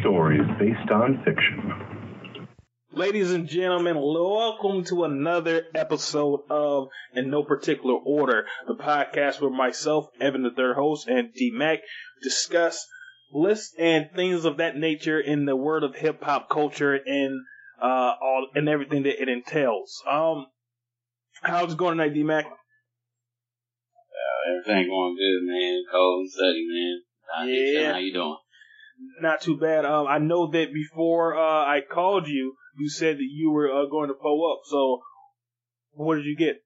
Stories based on fiction. Ladies and gentlemen, welcome to another episode of In No Particular Order, the podcast where myself, Evan, the third host, and D-Mac discuss lists and things of that nature in the world of hip-hop culture and all and everything that it entails. How's it going tonight, D-Mac? Everything going good, man. Cold and sunny, man. How you doing? Not too bad. I know that before I called you, you said that you were going to pull up. So, what did you get?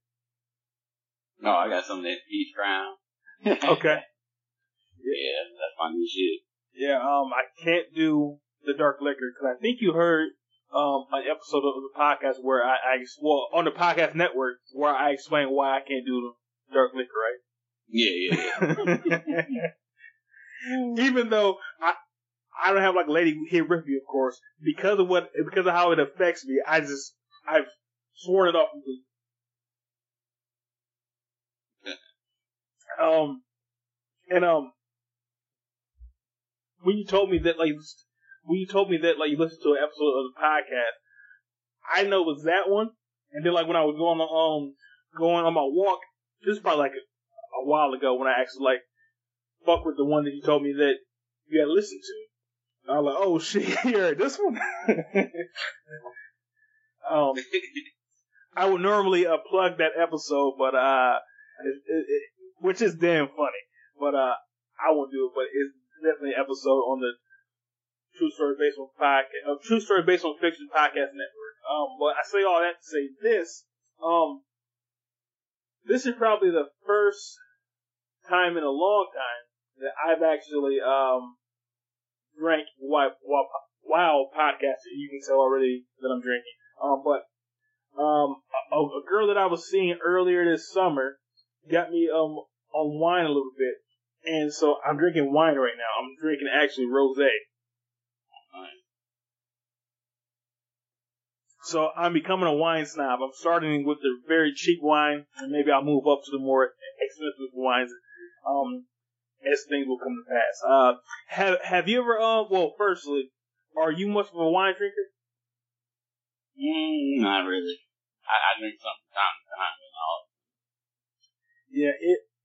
No, I got some of that beef Crown. Okay. Yeah, that's my new shit. Yeah, I can't do the dark liquor because I think you heard an episode of the podcast where I on the podcast network where I explained why I can't do the dark liquor, right? Yeah. Even though I don't have like Lady Hit Riffy, of course, because of how it affects me. I've sworn it off completely. When you told me that you listened to an episode of the podcast, I know it was that one. And then like when I was going on my walk, this is probably like a while ago when I actually like fuck with the one that you told me that you had listened to. I was like, oh shit, you heard this one? I would normally plug that episode, but which is damn funny, but I won't do it. But it's definitely an episode on the True Story Based on Fiction podcast network. But I say all that to say this. This is probably the first time in a long time that I've actually drank while podcasting. You can tell already that I'm drinking. A girl that I was seeing earlier this summer got me on wine a little bit, and so I'm drinking wine right now. I'm drinking actually rosé. So I'm becoming a wine snob. I'm starting with the very cheap wine, and maybe I'll move up to the more expensive wines. As things will come to pass. Have you ever, firstly, are you much of a wine drinker? Not really. I drink something time to time.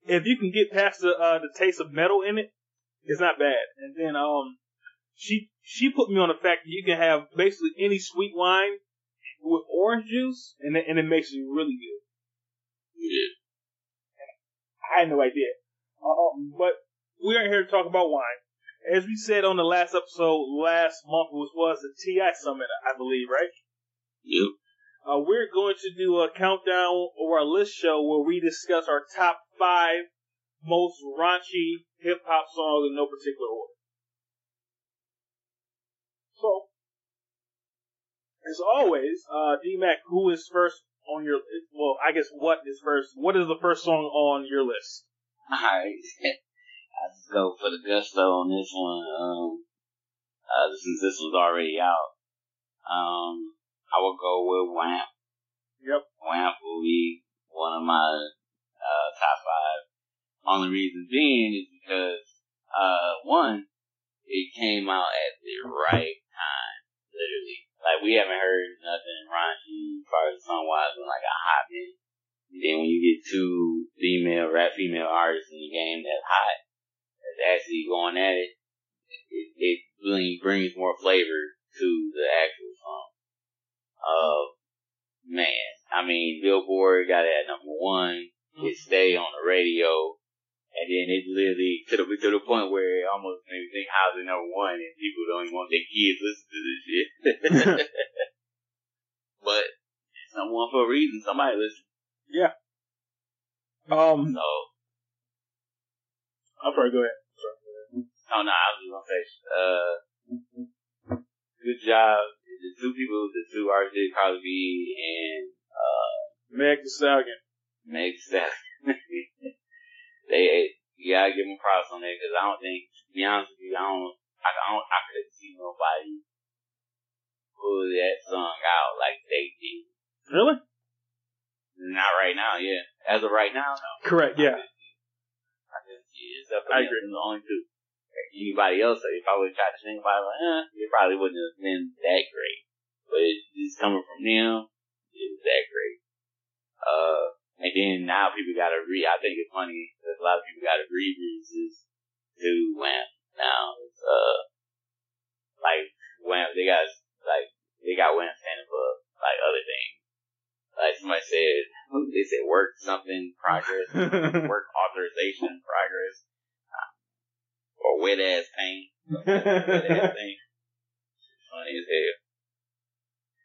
Yeah, if you can get past the taste of metal in it, it's not bad. And then, she put me on the fact that you can have basically any sweet wine with orange juice, and it makes it really good. Yeah. I had no idea. But we are here to talk about wine. As we said on the last episode last month, which was the TI Summit, I believe, right? Yep. We're going to do a countdown or a list show where we discuss our top 5 most raunchy hip-hop songs in no particular order. So, as always, D-Mac, who is first on your list? Well, I guess what is first? What is the first song on your list? Alright, I'll just go for the gusto on this one, since this was already out. I would go with WAMP. Yep. WAMP will be one of my, top 5. Only reason being is because, one, it came out at the right time, literally. Like, we haven't heard nothing raunchy as far as song-wise in like a hot minute. And then when you get 2 female artists in the game that's hot, that's actually going at it, it really brings more flavor to the actual song. Man, I mean, Billboard got it at number 1. It stayed on the radio, and then it literally to the point where it almost made me think, how's it number 1? And people don't even want their kids listen to this shit. But it's number 1 for a reason. Somebody listens. Yeah. So. I'll probably go ahead. Oh, no, I was just gonna say, good job. The two people, the two artists, Cardi B and, Meg the Stallion. Meg the Stallion. You gotta give them props on that, cause I don't think, to be honest with you, I couldn't see nobody pull that song out like they did. Really? Not right now, yeah. As of right now, no. Correct, yeah. I agree. The only two. Anybody else, if I would have tried to think about it, it probably wouldn't have been that great. But it's coming from them, it was that great. And then now people gotta I think it's funny, because a lot of people gotta re-releases to WAMP now. It's, like, WAMP, they got WAMP standing for, like, other things. Like, somebody said, they said work something progress, work authorization progress, or wet ass pain. Wet ass pain. Funny as hell.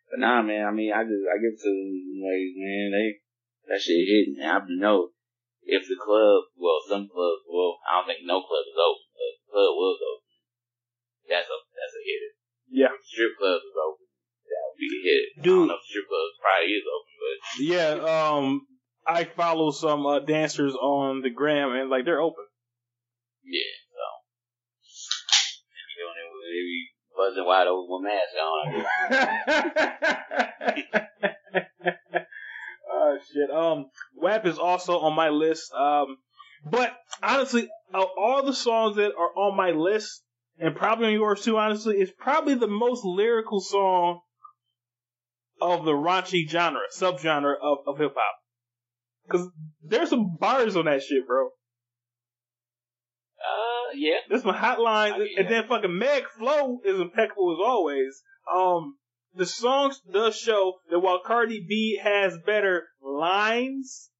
But nah, man, I mean, I give it to them ladies, man. That shit hitting. And I know if the club, I don't think no club is open, but the club was open. That's a hitter. Yeah. The strip club is open. That would be a hit. Dude. I don't know if strip club probably is open. Yeah, I follow some dancers on the gram, and like they're open. Yeah, so they be doing it with every buzzing wide open with mask on. Oh shit. WAMP is also on my list. But honestly, of all the songs that are on my list, and probably on yours too, honestly, it's probably the most lyrical song of the raunchy subgenre of hip hop. Cause there's some bars on that shit, bro. Yeah. There's some hotlines, and then fucking Meg flow is impeccable as always. The songs does show that while Cardi B has better lines,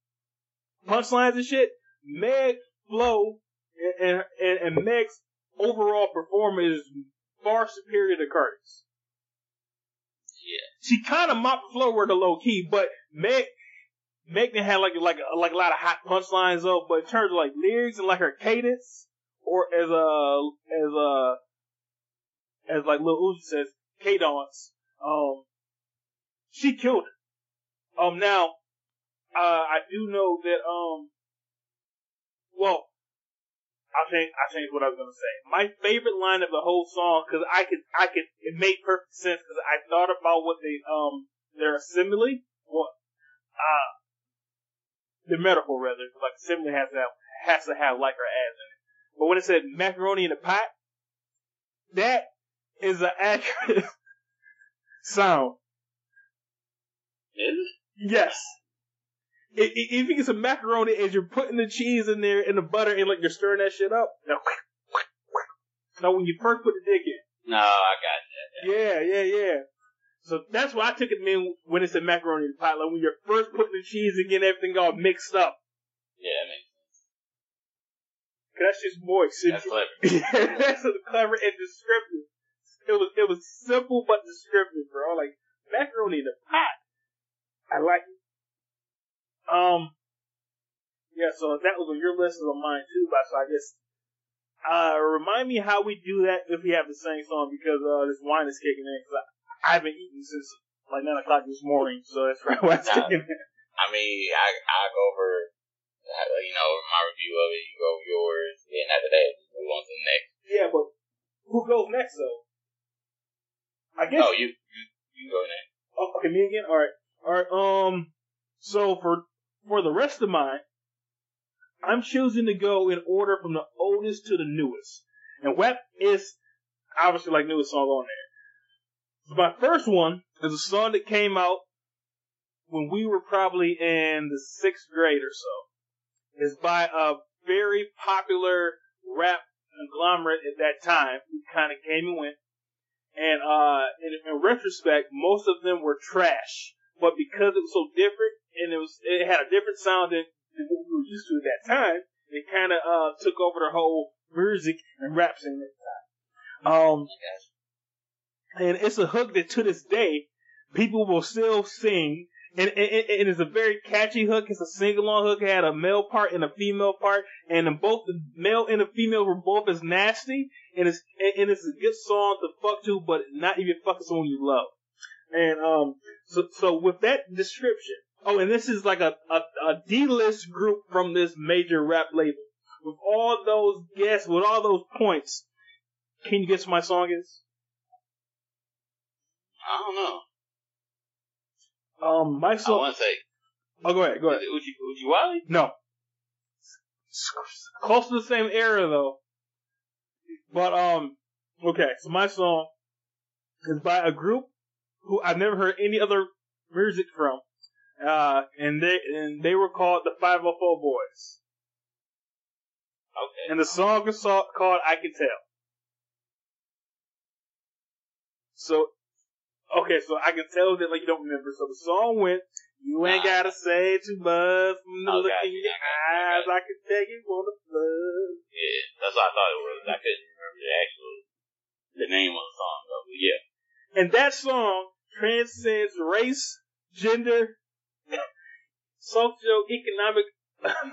punchlines and shit, Meg flow and Meg's overall performance is far superior to Cardi's. Yeah. She kind of mopped the floor with her low key, but Meg didn't have like a lot of hot punchlines though. But in terms of like lyrics and like her cadence, or as like Lil Uzi says, cadence, she killed it. Now, I do know that I changed what I was gonna say. My favorite line of the whole song, cause it made perfect sense, cause I thought about what their simile, the metaphor rather, like simile has to have like her ass in it. But when it said macaroni in a pot, that is an accurate sound. Is it? Yes. If you get some macaroni and you're putting the cheese in there and the butter and like you're stirring that shit up, now when you first put the dick in. No, I got that. Yeah. So that's why I took it in when it's a macaroni in the pot, like when you're first putting the cheese and getting everything all mixed up. Yeah, that makes sense. Cause that's just moist. That's clever. Yeah, that's clever and descriptive. It was simple but descriptive, bro. Like macaroni in the pot. I like it. Yeah, so that was on your list and on mine too, so I guess, remind me how we do that if we have the same song, because, this wine is kicking in, because I haven't eaten since, like, 9 o'clock this morning, so that's right why it's kicking in. I mean, I'll go over, my review of it, you go over yours, and after that, we'll go on to the next. Yeah, but who goes next, though? I guess. Oh, you go next. Oh, okay, me again? Alright, so for the rest of mine, I'm choosing to go in order from the oldest to the newest. And WAMP is obviously like newest song on there. So my first one is a song that came out when we were probably in the 6th grade or so. It's by a very popular rap conglomerate at that time who kind of came and went. And in retrospect, most of them were trash. But because it was so different, and it had a different sound than what we were used to at that time, it kind of took over the whole music and rap scene at the time. And it's a hook that to this day, people will still sing, And it's a very catchy hook. It's a sing-along hook. It had a male part and a female part, and both the male and the female were both as nasty. And it's a good song to fuck to, but not even fucking someone you love. And so with that description. Oh, and this is like a D-list group from this major rap label. With all those guests, with all those points, can you guess what my song is? I don't know. My song. I want to say. Oh, go ahead. Uji Wally? No. Close to the same era though. But okay. So my song is by a group who I've never heard any other music from, and they were called the 504 Boyz. Okay. And the song is called "I Can Tell." So. Okay, so I can tell that, like, you don't remember. So the song went, you ain't gotta say too much from the look in your eyes. I can tell you want to love. Yeah, that's what I thought it was. I couldn't remember the name of the song, though. But yeah. And that song transcends race, gender, socioeconomic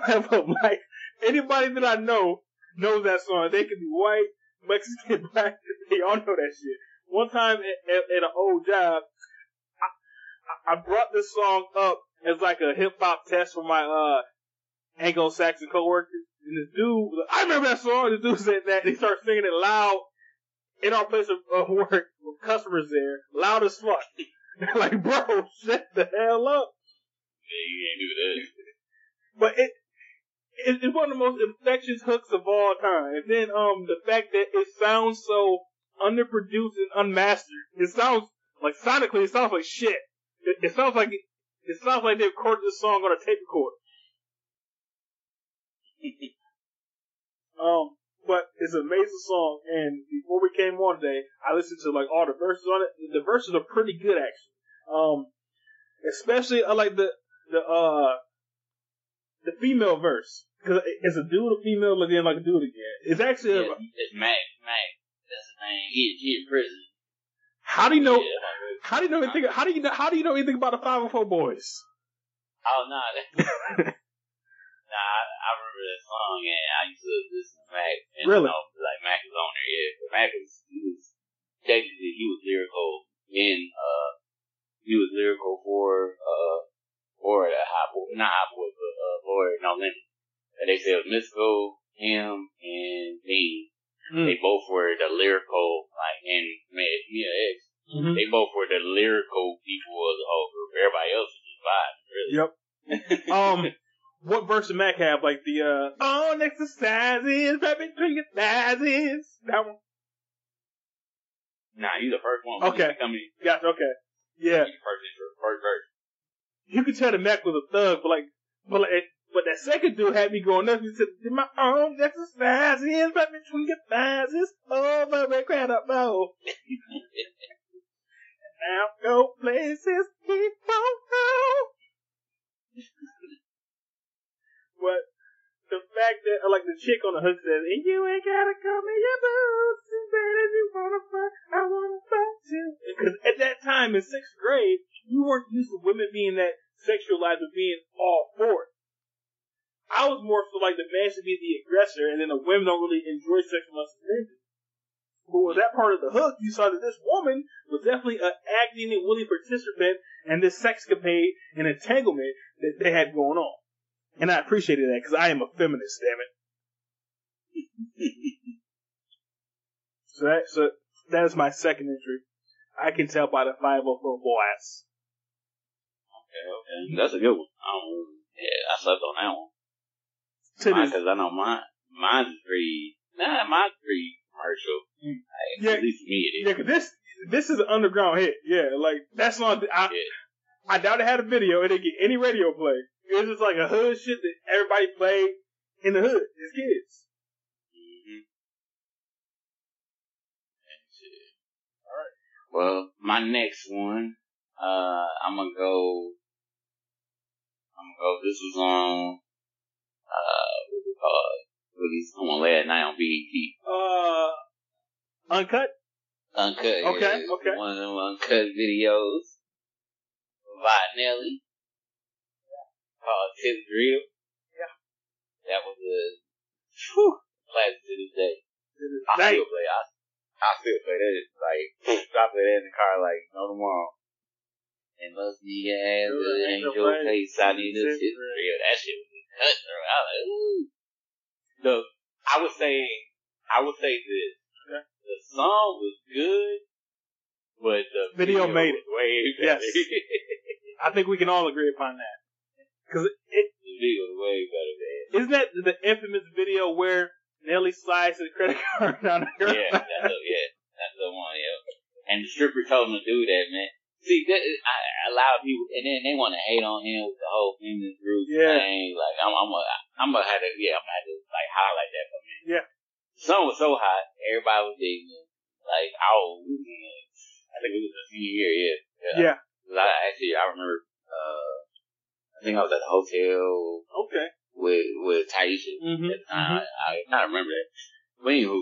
level of life. Anybody that I know knows that song. They could be white, Mexican, black. They all know that shit. One time at an old job, I brought this song up as like a hip hop test for my Anglo-Saxon coworkers. And this dude, I remember that song. This dude said that, and he started singing it loud in our place of work with customers there, loud as fuck. Like, bro, shut the hell up. Yeah, you can't do that. But it's one of the most infectious hooks of all time. And then the fact that it sounds so underproduced and unmastered. Sonically, it sounds like shit. It sounds like they recorded this song on a tape recorder. But it's an amazing song, and before we came on today, I listened to like all the verses on it. The verses are pretty good actually. Especially I like the female verse, because it's a dude, a female, and then like a dude again. It's actually it's Meg. That's the thing. He in prison. How do you know? Yeah. How do you know anything? How do you know anything about the 504 Boyz? Oh no, I remember that song, and I used to listen to Mac. And really? Like Mac was on there. Yeah, Mac was technically he was lyrical in for the Lord No Limit. And they said it was Mystical, him, and Dean. Mm. They both were the lyrical, like, and Mia X. Mm-hmm. They both were the lyrical people of the whole group. Everybody else was just vibing, really. Yep. What verse did Mac have? Like the, on exercises, rapid drinking sizes. That one? Nah, you the first one. Okay. Gotcha, okay. Yeah. First verse. You could tell that Mac was a thug, but that second dude had me going up. He said, "Did my arm exercises, right between your thighs, it's over, incredible. Now go places, keep on going." But the fact that, like the chick on the hook says, "And you ain't gotta come in your boots as bad as you wanna fuck, I wanna fuck too." Because at that time in 6th grade, you weren't used to women being that sexualized and being all for it. I was more so like the man should be the aggressor, and then the women don't really enjoy sexual masculinity. But with that part of the hook, you saw that this woman was definitely an acting and willing participant in this sexcapade and entanglement that they had going on. And I appreciated that, because I am a feminist, damn it. So that is my second entry. I Can Tell by the 504 Boyz. Okay. That's a good one. I slept on that one. Because I know mine's pretty. Nah, mine's pretty commercial. Like, yeah, at least me it is. Yeah, because this is an underground hit. Yeah, like that's not. I doubt it had a video. It didn't get any radio play. It was just like a hood shit that everybody played in the hood as kids. Mm-hmm. All right. Well, my next one, I'm gonna go. This was on. Released on last night on BET. Uncut. Okay. One of them Uncut videos by Nelly. Tip Drill. Yeah. That was a classic to this day. I still play that. Like, I play that in the car like no tomorrow. And must be your ass an angel face. I need this shit for real. That shit was a cut, bro. I was like, ooh. Look, I would say this. Okay. The song was good, but the video made it way better. Yes. I think we can all agree upon that. Cause the video was way better, man. Isn't that the infamous video where Nelly slides his credit card down the girl? Yeah, that's the one, yeah. And the stripper told him to do that, man. See, I allow people, and then they want to hate on him with the whole feminist group thing. Like, I'm gonna have to like highlight that for me. Yeah. The sun was so hot, everybody was digging it. Like, I think it was a senior year, yeah. Yeah. I remember, I think I was at the hotel. Okay. With Taisha. Mm-hmm. At the time. Mm-hmm. I kind of remember that. But anywho.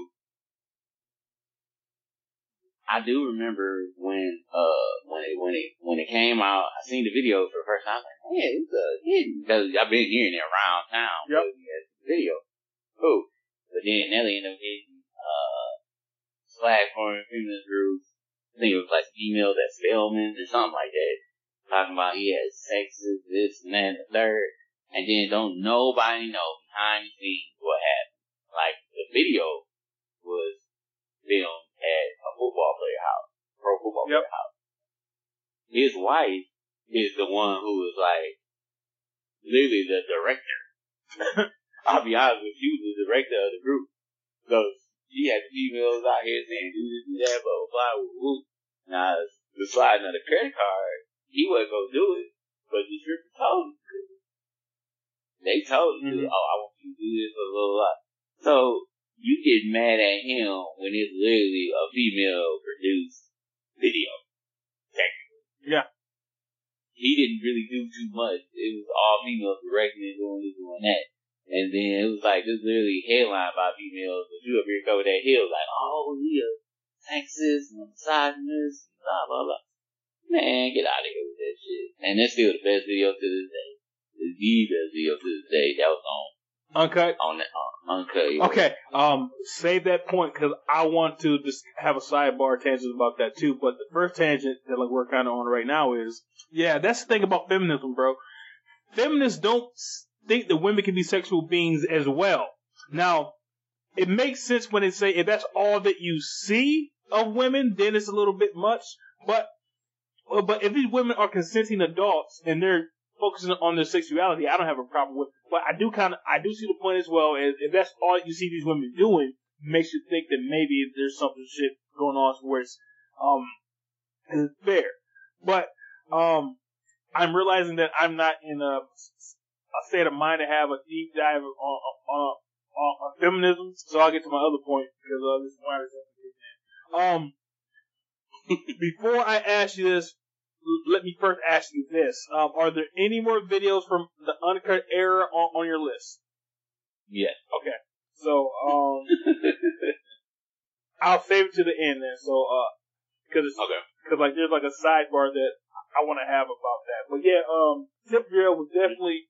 I do remember when it came out, I seen the video for the first time. I was like, man, it's a hit. Because I've been hearing it around town. Yep. The video. Cool. But then Nelly ended up getting, flagged for him in the group. I think it was like email that Spellman or something like that. Talking about he had sexes, this and that and the third. And then don't nobody know behind the scenes what happened. Like, the video was filmed at a football player house, pro football player house. His wife is the one who was like, literally the director. I'll be honest with you, the director of the group. So she had the females out here saying, do this, do that, blah, blah, blah, blah. Now, the sliding of the credit card, he wasn't going to do it, but the stripper told him to do it. They told him, I want you to do this, blah, blah, blah. So, you get mad at him when it's literally a female-produced video, technically. Yeah. He didn't really do too much. It was all females directing and doing this, doing that. And then it was like, this literally headline by females, but you up here go that hill, like, oh, he a sexist and a misogynist, blah, blah, blah. Man, get out of here with that shit. And that's still the best video to this day. It's the best video to this day that was on. Uncut? Uncut. Yeah. Okay, save that point because I want to just have a sidebar tangent about that too, but the first tangent that like we're kind of on right now is, that's the thing about feminism, bro. Feminists don't think that women can be sexual beings as well. Now, it makes sense when they say if that's all that you see of women, then it's a little bit much, but if these women are consenting adults and they're focusing on their sexuality, I don't have a problem with it. But I do see the point as well. And if that's all you see these women doing, makes you think that maybe there's something shit going on where it's fair. But I'm realizing that I'm not in a state of mind to have a deep dive on feminism. So I'll get to my other point because this wire is happening. Before I ask you this, let me first ask you this. Are there any more videos from the Uncut era on your list? Yes. Okay. So, I'll save it to the end then. So, cause like there's like a sidebar that I want to have about that. But yeah, Tip Drill was definitely,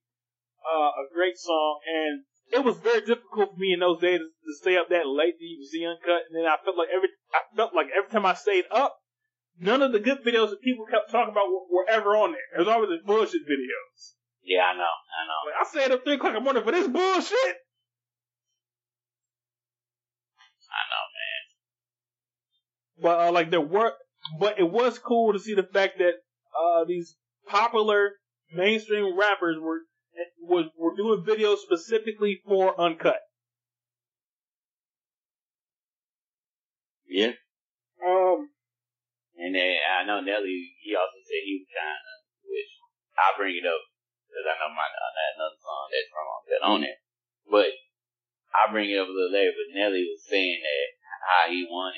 a great song, and it was very difficult for me in those days to stay up that late to even see Uncut, and then I felt like every time I stayed up, none of the good videos that people kept talking about were ever on there. It was always the bullshit videos. Yeah, I know. Like, I stayed up 3 o'clock in the morning for this bullshit. I know, man. But it was cool to see the fact that these popular mainstream rappers were doing videos specifically for Uncut. Yeah. And then I know Nelly, he also said he was trying to, which I'll bring it up because I know another song that's from that on there. But I'll bring it up a little later. But Nelly was saying that how he was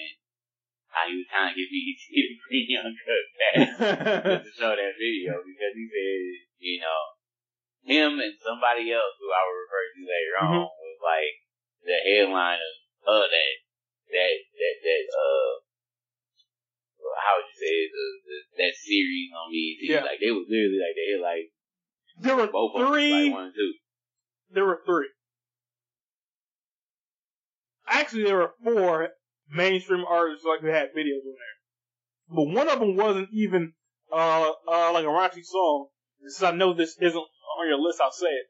trying to get BET to bring Uncut back just to show that video because he said, him and somebody else who I will refer to later on was like the headline of that how would you say that series on BET? Yeah. Like, they was literally like, they like, There were three. Actually, there were four mainstream artists like that had videos on there, but one of them wasn't even like a raunchy song. Since I know this isn't on your list, I'll say it.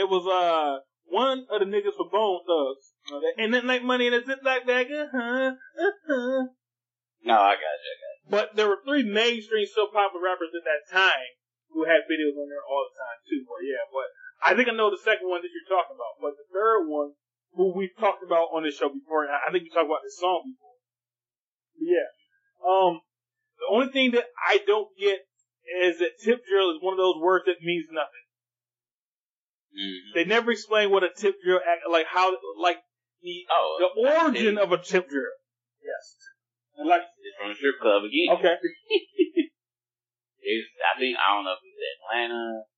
It was one of the niggas for Bone Thugs. And then like money in a Ziploc bag, No, I got you. But there were three mainstream so popular rappers at that time who had videos on there all the time too. But yeah, but I think I know the second one that you're talking about. But the third one, who we've talked about on this show before, and I think we talked about this song before. Yeah. The only thing that I don't get is that tip drill is one of those words that means nothing. Mm-hmm. They never explain what a tip drill, the origin of a tip drill. Yes. And like, it's from the strip club again. Okay. I don't know if it's Atlanta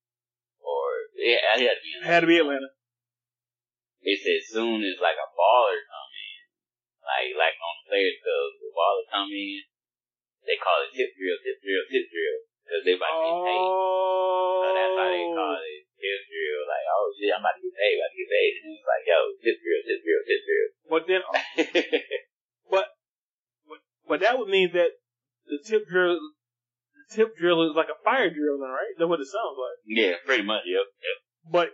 or, it had to be Atlanta. It said soon as like a baller come in, like on the players club, the baller come in, they call it tip drill, because they about to get paid. So that's why they call it tip drill, like, oh shit, I'm about to get paid, and it's like, yo, tip drill. But then, but that would mean that the tip drill is like a fire drill, right? That's what it sounds like. Yeah, pretty much. Yep. But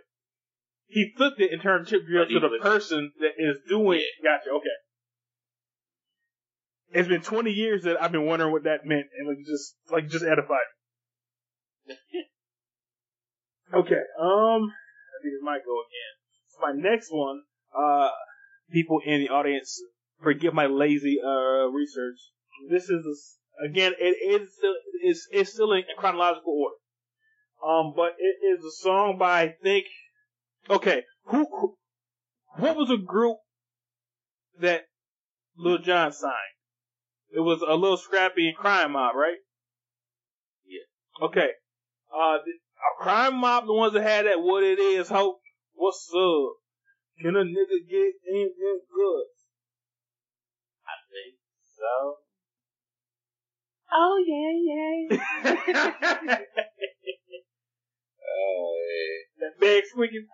he flipped it and turned tip drill to the person that is doing it. Gotcha, okay. It's been 20 years that I've been wondering what that meant, and it just edified me. Okay, I think it might go again. So my next one, people in the audience, forgive my lazy research. This is, again, it's still in chronological order. But it is a song by, I think, okay, who? What was a group that Lil Jon signed? It was a Lil Scrappy and Crime Mob, right? Yeah. Okay. Crime Mob, the ones that had that "What It Is" hope. What's up? Can a nigga get in good? I think so. Oh yeah. Oh yeah. That bag squeaking.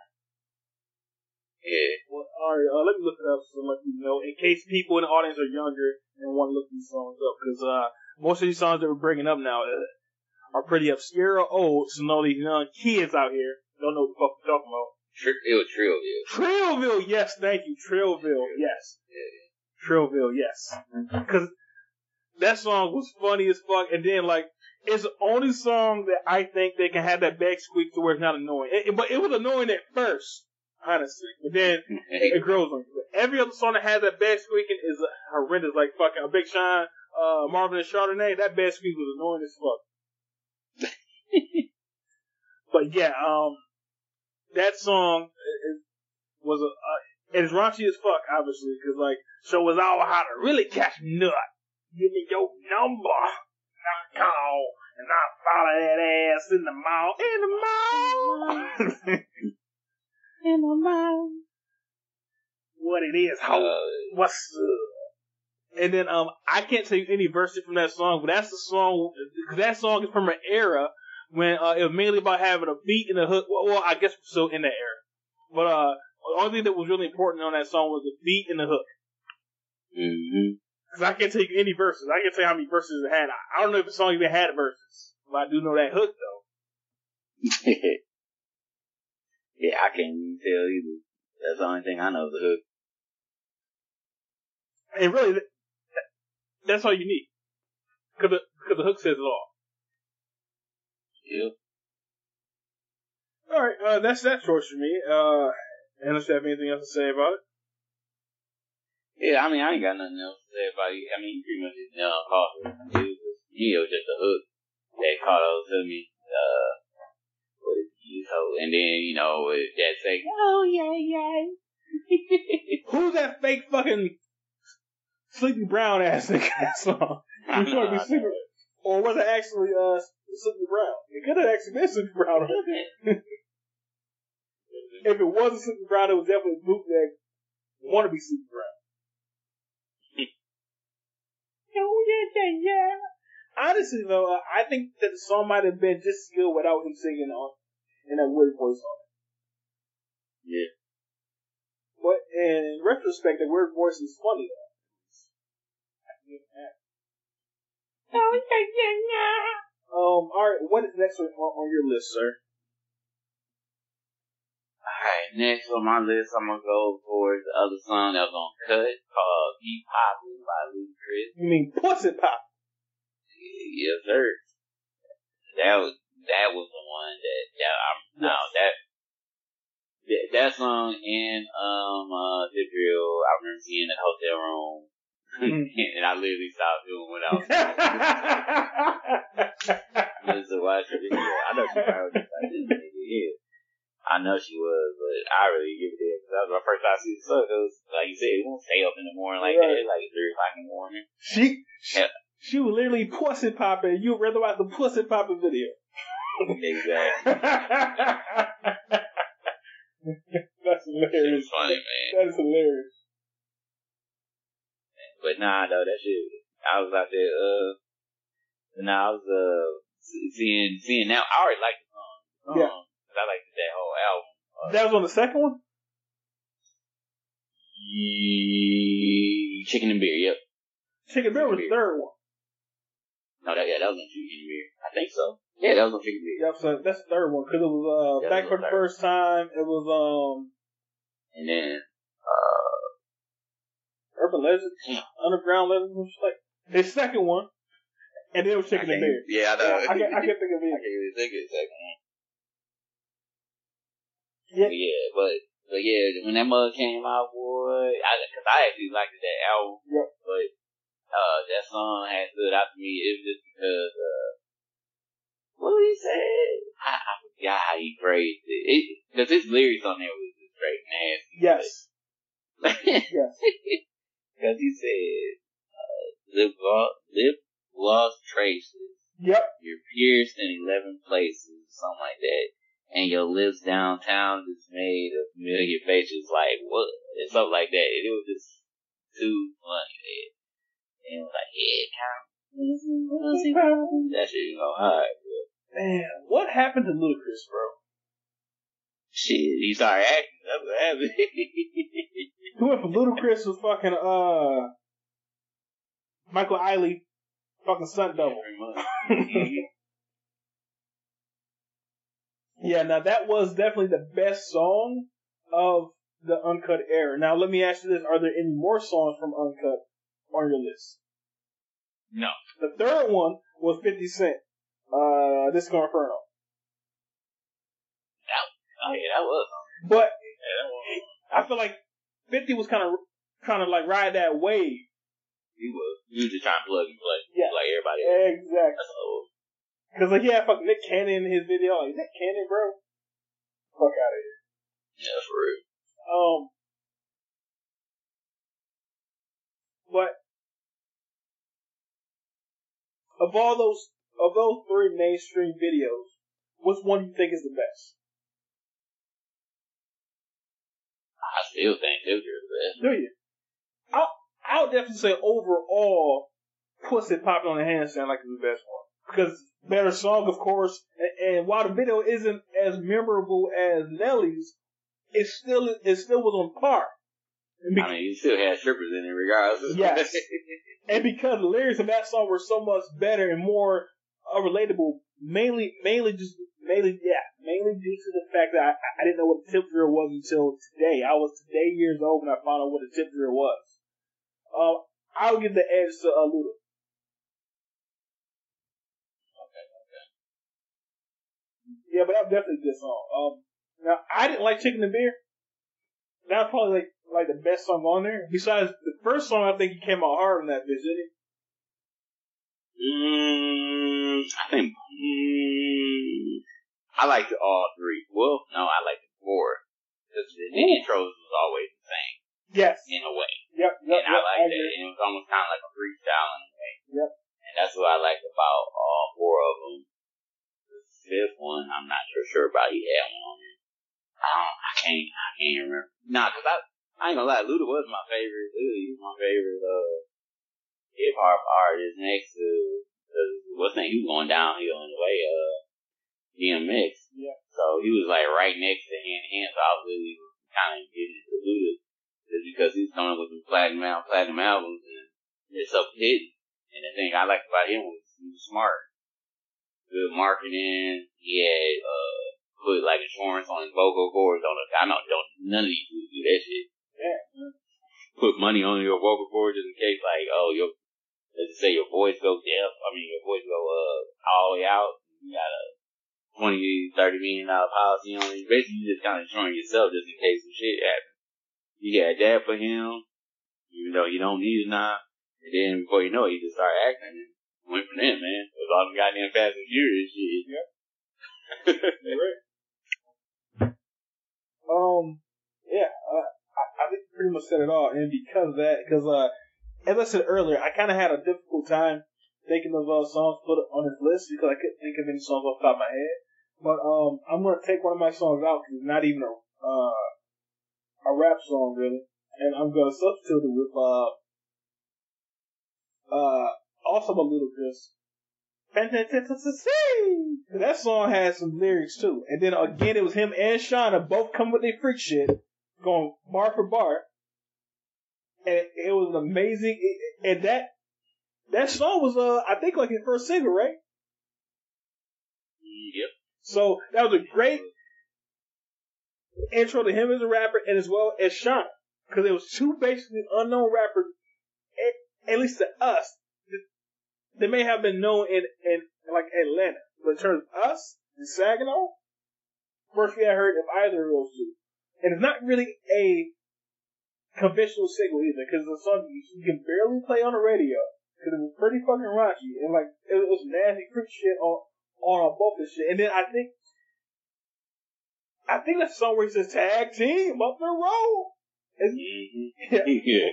Yeah. Well, alright, let me look it up so much you know, in case people in the audience are younger and want to look these songs up, because most of these songs that we're bringing up now are pretty obscure or old, so no, these young kids out here don't know what the fuck we're talking about. It was Trillville. Trillville, yes, thank you. Trillville, yes. Yeah. Trillville, yes. Because that song was funny as fuck, and then, like, it's the only song that I think they can have that back squeak to where it's not annoying. But it was annoying at first. Honestly, but then it grows on you. Every other song that has that bad squeaking is horrendous, like fucking a Big Sean, Marvin and Chardonnay. That bad squeak was annoying as fuck. But yeah, that song was it's raunchy as fuck, obviously, because like, show us all how to really catch nut. Give me your number, and I call, and I follow that ass in the mall, in my mind. What it is, what's up? And then, I can't tell you any verses from that song, but that's the song, because that song is from an era when, it was mainly about having a beat and a hook. Well, I guess we're still in that era. But, the only thing that was really important on that song was the beat and the hook. Mm-hmm. Because I can't tell you any verses. I can't tell you how many verses it had. I don't know if the song even had verses. But I do know that hook, though. Yeah, I can't even tell either. That's the only thing I know, the hook. And really, that's all you need. Because the hook says it all. Yeah. Alright, that's that choice for me. Unless you have anything else to say about it. Yeah, I mean, I ain't got nothing else to say about it. I mean, you pretty much just caught it. It was just a hook that caught over to me. So, and then, you know, it's that say, oh, yeah. Who's that fake fucking Sleepy Brown ass nigga that song? Or was it actually Sleepy Brown? It could have actually been Sleepy Brown. If it wasn't Sleepy Brown, it was definitely bootleg wannabe Sleepy Brown. Oh, yeah. Honestly, though, I think that the song might have been just as good without him singing on and that weird voice on it. Yeah. But in retrospect, that weird voice is funny though. Alright, what is next on your list, sir? Alright, next on my list, I'm gonna go for the other song that was on Cut called Be Poppin' by Ludacris. You mean Pussy Pop? Yes, sir. That was the one that song and Tip Drill. I remember seeing in the hotel room. And I literally stopped doing what I was doing. Just to watch her video. I know she probably was like, this nigga here. I know she was, but I really give a damn because that was my first time seeing the sun. Because, like you said, it won't stay up in the morning like that. It's like 3 o'clock in the morning. She was literally pussy popping. You'd rather watch the pussy popping video. Exactly. That's hilarious. It's funny, man. That's hilarious. But nah, though, that shit, I was out there, seeing now, I already liked the song. Yeah. I liked that whole album. That was on the second one? Yeah, Chicken and Beer, yep. Chicken and Beer was the third one. No, that was on Chicken and Beer. I think so. Yeah, that was on Chicken and Beer. Yeah, so that's the third one, because it was, back for the first time, it was, and then, Urban Legends, Underground Legends, and shit like his second one, and then it was Chicken and Beer. Yeah, I know. I can't think of it. I can't even think of the second one. Yeah, but yeah, when that mug came out, boy, because I actually liked that album, yep. But that song had stood out to me. It was just because what he said, I forgot how he phrased it, because his lyrics on there was just straight nasty. Yes. But, yes. Because he said, lip gloss traces. Yep. You're pierced in 11 places, something like that. And your lips downtown is made of familiar faces, like, what? And something like that. And it was just too funny, man. And it was like, yeah, count. That shit go hard, bro. Man, what happened to Ludacris, bro? Shit, he started acting. That's what happened. He went from Ludacris to fucking, Michael Eiley, fucking stunt double. Yeah, now that was definitely the best song of the Uncut era. Now let me ask you this, are there any more songs from Uncut on your list? No. The third one was 50 Cent, Disco Inferno. Oh yeah, that was. But yeah, that was. I feel like 50 was kind of trying to like ride that wave. He was. He was just trying to plug and play, yeah, like everybody else. Exactly. Because like yeah, fuck Nick Cannon in his video. Like Nick Cannon, bro. Fuck out of here. Yeah, for real. But of all those three mainstream videos, which one do you think is the best? I still think Tip Drill is the best. Do you? I would definitely say overall, Pussy Popping on the Handstand like is the best one. Because better song, of course, and while the video isn't as memorable as Nelly's, it still was on par. I mean, you still had strippers in it regardless. Yes. And because the lyrics of that song were so much better and more relatable, mainly due to the fact that I didn't know what a Tip Drill was until today. I was today years old when I found out what a Tip Drill was. I would give the edge to Luda. Okay. Yeah, but that was definitely a good song. Now, I didn't like Chicken and Beer. That was probably like the best song on there. Besides, the first song, I think he came out hard on that bitch, didn't he? I liked all three. Well, no, I liked the four. Because the intros was always the same. Yes. In a way. Yep, and I liked that. And it was almost kind of like a freestyle in a way. Yep. And that's what I liked about all four of them. The fifth one, I'm not sure about. He had one on it. I can't remember. Nah, because I ain't gonna lie, Luda was my favorite. He was my favorite hip hop artist next to, what's the name? He was going downhill in a way. DMX. Yeah. So he was like right next to Hand in Hand, so I was really kind of getting diluted just because he was coming up with some platinum albums and it's up hidden. And the thing I liked about him was he was smart, good marketing. He had put like insurance on his vocal cords. None of these dudes do that shit. Yeah. Put money on your vocal cords just in case, like let's just say your voice go deaf. I mean your voice go all the way out. You got a $20-30 million policy on it. Basically, you just kind of insuring yourself just in case some shit happens. You got that for him, even though you don't need it now. And then before you know it, he just started acting. And went from there, man. It was all the goddamn Fast and Furious shit. Yep. Right. Yeah. I think you pretty much said it all. And because of that, as I said earlier, I kind of had a difficult time thinking of songs put on his list because I couldn't think of any songs off the top of my head. But I'm going to take one of my songs out because it's not even a rap song, really. And I'm going to substitute it with also by Ludacris. That song has some lyrics, too. And then, again, it was him and Shawnna both come with their freak shit, going bar for bar. And it was amazing. And that song was, I think, like his first single, right? Yep. So that was a great intro to him as a rapper and as well as Shawnna. Because it was two basically unknown rappers, at least to us. They may have been known in like Atlanta, but in terms of us and Saginaw, first we had heard of either of those two. And it's not really a conventional single either, because it's a song you can barely play on the radio. Because it was pretty fucking raunchy, and like, it was nasty creep shit on both this shit. And then I think that's the song where he says, tag team, up the road! Mm-hmm. Yeah.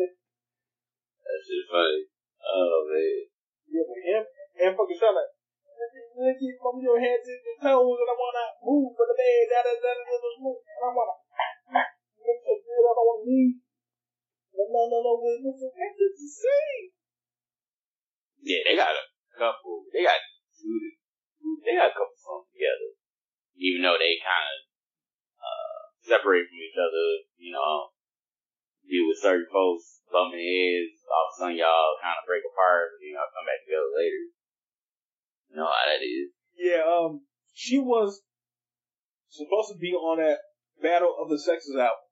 That shit funny. Oh, man. Yeah, but him fucking sound like, let's keep from your heads and your toes, and I wanna move for the bed, and I wanna make so good, I don't wanna leave. No, what's your head to see? Yeah, they got a couple songs together. Even though they kind of separate from each other, you know, deal with certain folks bumping heads, all of a sudden y'all kind of break apart, but you know, come back together later. You know how that is. Yeah, she was supposed to be on that Battle of the Sexes album.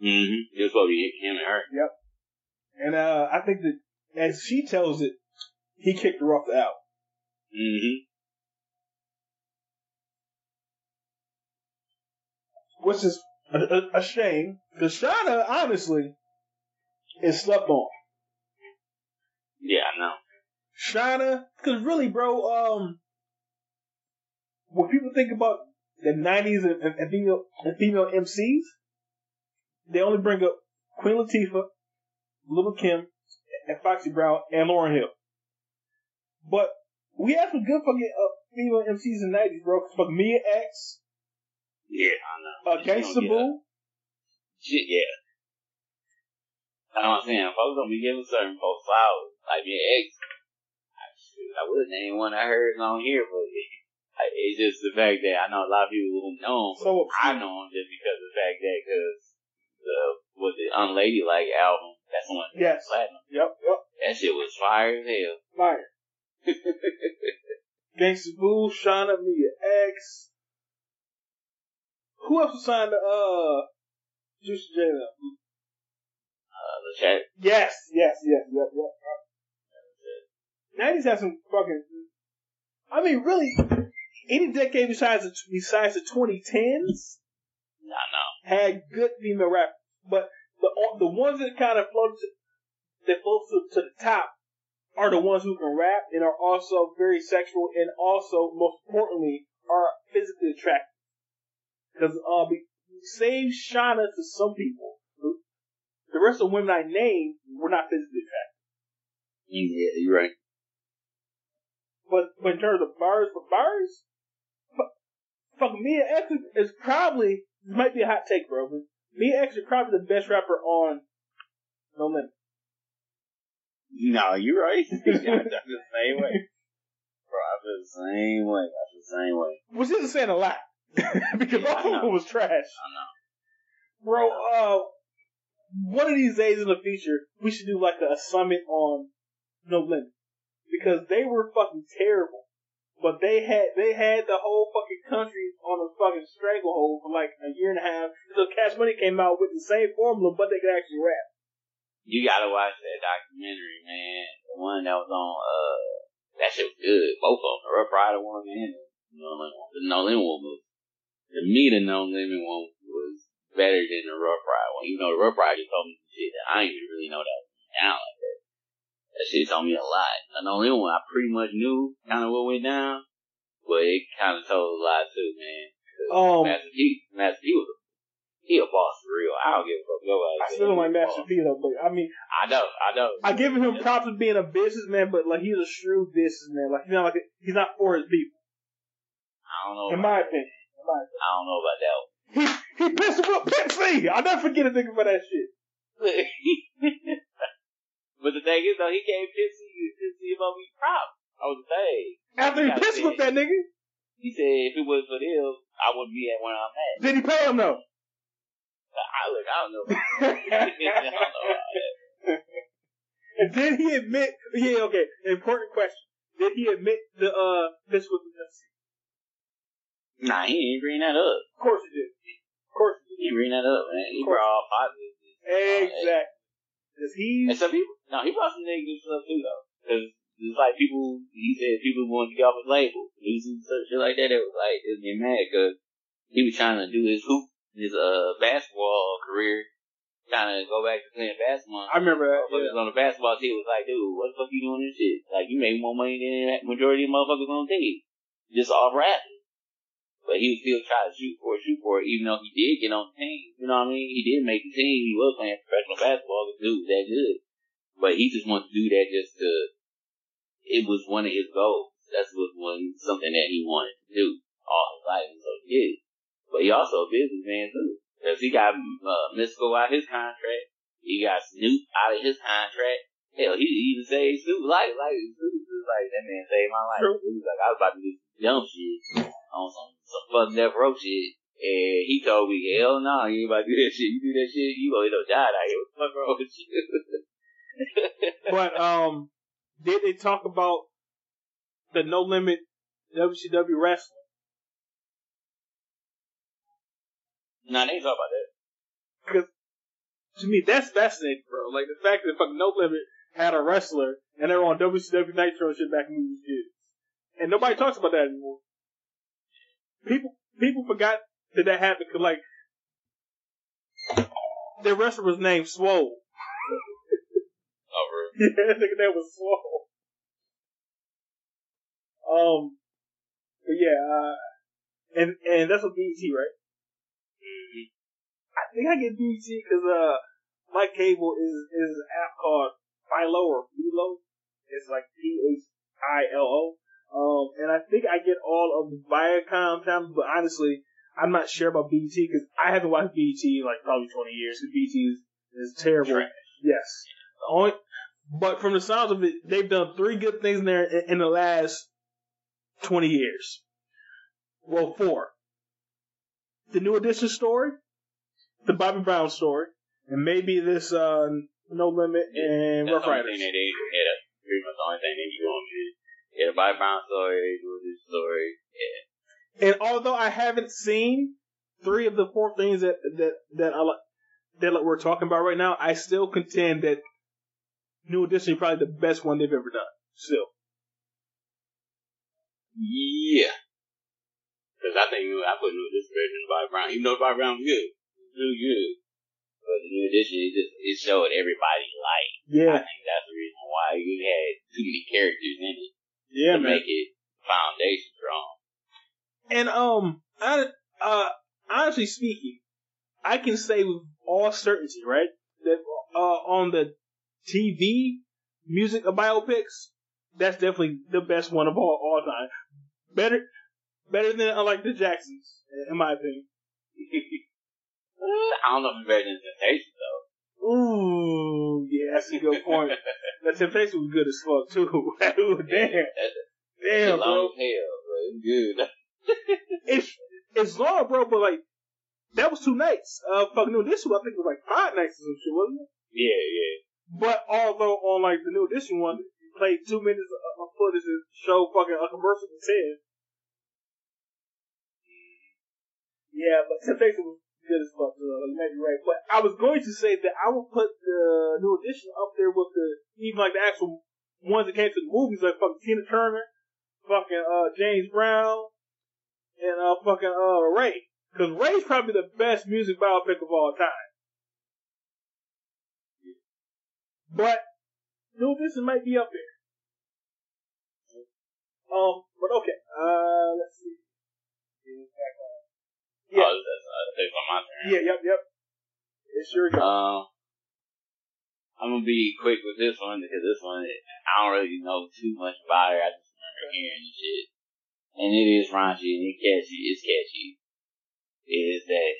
Mm-hmm. It was supposed to be him and her. Yep. And I think that, as she tells it, he kicked her off the album. Mm-hmm. Which is a shame, because Shawnna, honestly, is slept on. Yeah, I know. Shawnna, because really, bro, when people think about the 90s and female MCs, they only bring up Queen Latifah, Lil Kim, and Foxy Brown, and Lauryn Hill. But we had some good fucking female MCs in the 90s, bro, because fucking Mia X. Yeah, I know. Gangsta Boo. Shit, yeah. I know what I'm saying. Folks don't be giving certain folks flowers. Like, me and X. I would name one I heard on here, but it's just the fact that I know a lot of people who know him. So, I know him just because of the fact that, because the Unladylike album, that's the one that was platinum. Yep. That shit was fire as hell. Fire. Gangsta Boo, Shawnna, Mia X. Who else was signed to Juicy J? The Chat. Yes. 90s had some fucking. I mean, really, any decade besides the 2010s, had good female rap. But the ones that kind of float to the top are the ones who can rap and are also very sexual and also, most importantly, are physically attractive. Because save Shawnna to some people. The rest of the women I named were not physically attractive. Yeah, you're right. But in terms of bars, fucking Mia X is probably, this might be a hot take, bro, but Mia X is probably the best rapper on No Limit. No, you're right. I feel the same way. same way. Which isn't saying a lot. Because yeah, all of it was trash. I know. Bro, one of these days in the future, we should do like a summit on No Limit. Because they were fucking terrible. But they had the whole fucking country on a fucking stranglehold for like a year and a half. So Cash Money came out with the same formula, but they could actually rap. You gotta watch that documentary, man. The one that was on, that shit was good. Both of them. The Ruff Ryders one and the No Limit one was, to me, the No Limit one was better than the Ruff Ryders one. Even though the Ruff Ryders told me some shit that I didn't even really know that was down like that. That shit told me a lot. The No Limit one, I pretty much knew kind of what went down, but it kind of told a lot too, man. Master P was a, he a boss for real. I don't give a fuck. Nobody. I still don't like Master P though, but I mean, I know. I give him props for being a businessman, but like he's a shrewd businessman. Like he's not for his people. I don't know. In my opinion, I don't know about that one. He pissed about Pepsi. I'll never forget a nigga for that shit. But the thing is, though, he gave Pepsi about me props. I was saying. After he pissed with that nigga? He said if it wasn't for him, I wouldn't be at where I'm at. Did he pay him, though? I don't know about that. I don't know about that. And did he admit... Yeah, okay. Important question. Did he admit the piss with Pepsi? Nah, he didn't bring that up. Of course he did. He didn't bring that up, man. He brought all positive. Exactly. And some people... No, he brought some negative stuff too though, because it's like people. He said people wanted to get off his label. He was shit like that. It was like it was getting mad because he was trying to do his hoop, his basketball career, trying to go back to playing basketball. I remember that. Yeah. On the basketball team, was like, dude, what the fuck you doing this shit? Like you make more money than that majority of motherfuckers on the team, just off rapping. But he was still trying to shoot for it, even though he did get on the team. You know what I mean? He did make the team. He was playing professional basketball. The dude was that good. But he just wanted to do that just to, it was one of his goals. That's what was something that he wanted to do all his life, and so he did it. But he also a businessman too. Cause he got Mystical out of his contract. He got Snoop out of his contract. Hell, he even saved Snoop's life. Like, Snoop was like, that man saved my life. He was like, I was about to do some dumb shit on some fucking death row shit. And he told me, hell no, you ain't about to do that shit. You do that shit, you gonna end up dying out here. What the fuck wrong with you? But did they talk about the No Limit WCW wrestling? Nah, they ain't talk about that. Because to me, that's fascinating, bro. Like the fact that fucking No Limit had a wrestler and they were on WCW Nitro shit back when we were kids, and nobody talks about that anymore. People forgot that happened because like their wrestler was named Swole. Yeah, that nigga that was Swole. But yeah, and that's what BET, right? Mm-hmm. I think I get BET because my cable is an app called Philo or Philo. It's like Philo. And I think I get all of the Viacom channels, but honestly, I'm not sure about BET because I haven't watched BET in like probably 20 years. Because BET is terrible. Trash. Yes. But from the sounds of it, they've done 3 good things in there in the last 20 years. Well, 4. The New Edition story, the Bobby Brown story, and maybe this No Limit and Ruff Ryders. That's pretty much the only thing they do on it. Yeah, the Bobby Brown story, New Edition story, yeah. And although I haven't seen 3 of the 4 things that we're talking about right now, I still contend that New Edition is probably the best one they've ever done. Still. Yeah. Because I think I put New Edition better than Bobby Brown. Even though Bobby Brown was good. It's really good. But the New Edition, it showed everybody light. Yeah. I think that's the reason why you had too many characters in it. Yeah, to make it foundation strong. And, I honestly speaking, I can say with all certainty, right, that on the TV, music, or biopics, that's definitely the best one of all time. Better than, like, the Jacksons, in my opinion. I don't know if it's better than Temptation, though. Ooh, yeah, that's a good point. The Temptation was good as fuck, too. Damn. Damn, bro. Long as hell, bro. It's good. It's long, bro, but like, that was 2 nights. Fuck New Edition, I think it was like 5 nights or some shit, wasn't it? Yeah, yeah. But although on like the New Edition one, you played 2 minutes of footage and show fucking a commercial for 10. Yeah, but Temptation was good as fuck, you might be right. But I was going to say that I would put the New Edition up there with the, even like the actual ones that came to the movies, like fucking Tina Turner, fucking James Brown, and fucking Ray. Because Ray's probably the best music biopic of all time. Yeah. But New Edition might be up there. But okay. Let's see. Get back on. Yeah. Oh, that's on my turn. Yeah, yep. It's your turn. I'm gonna be quick with this one because this one, I don't really know too much about her. I just remember hearing the shit. And it is raunchy and it's catchy. It is that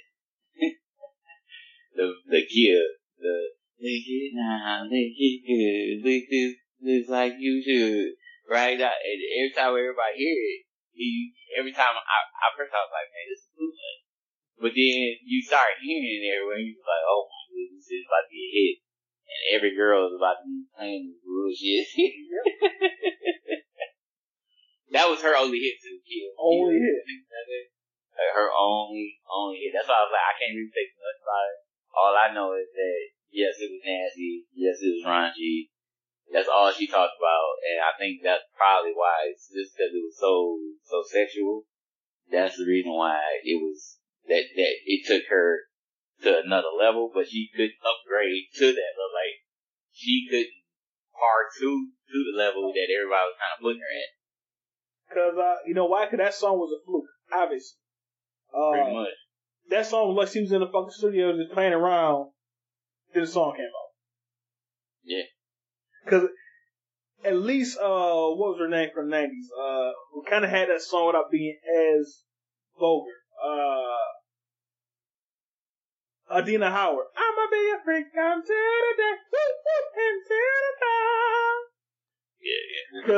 the gear, the lick it now, lick it good, lick this looks like you should, right? And every time everybody hear it, every time I first I was like, man, this is too much. But then you start hearing it everywhere, and you're like, oh my goodness, this is about to get hit, and every girl is about to be playing this bullshit. That was her only hit to the kid. Only hit. Her only hit. That's why I was like, I can't really say too much about it. All I know is that, yes, it was nasty. Yes, it was raunchy. That's all she talked about. And I think that's probably why, it's just because it was so sexual. That's the reason why it was, that it took her to another level, but she couldn't upgrade to that level. Like, she couldn't par to the level that everybody was kind of putting her at. Cause, you know why? Cause that song was a fluke, obviously. Pretty much. That song was like she was in the fucking studio just playing around, then the song came out. Yeah. Cause, at least, what was her name from the 90s? Who kinda had that song without being as vulgar. Adina Howard. I'ma be a freak until the day, until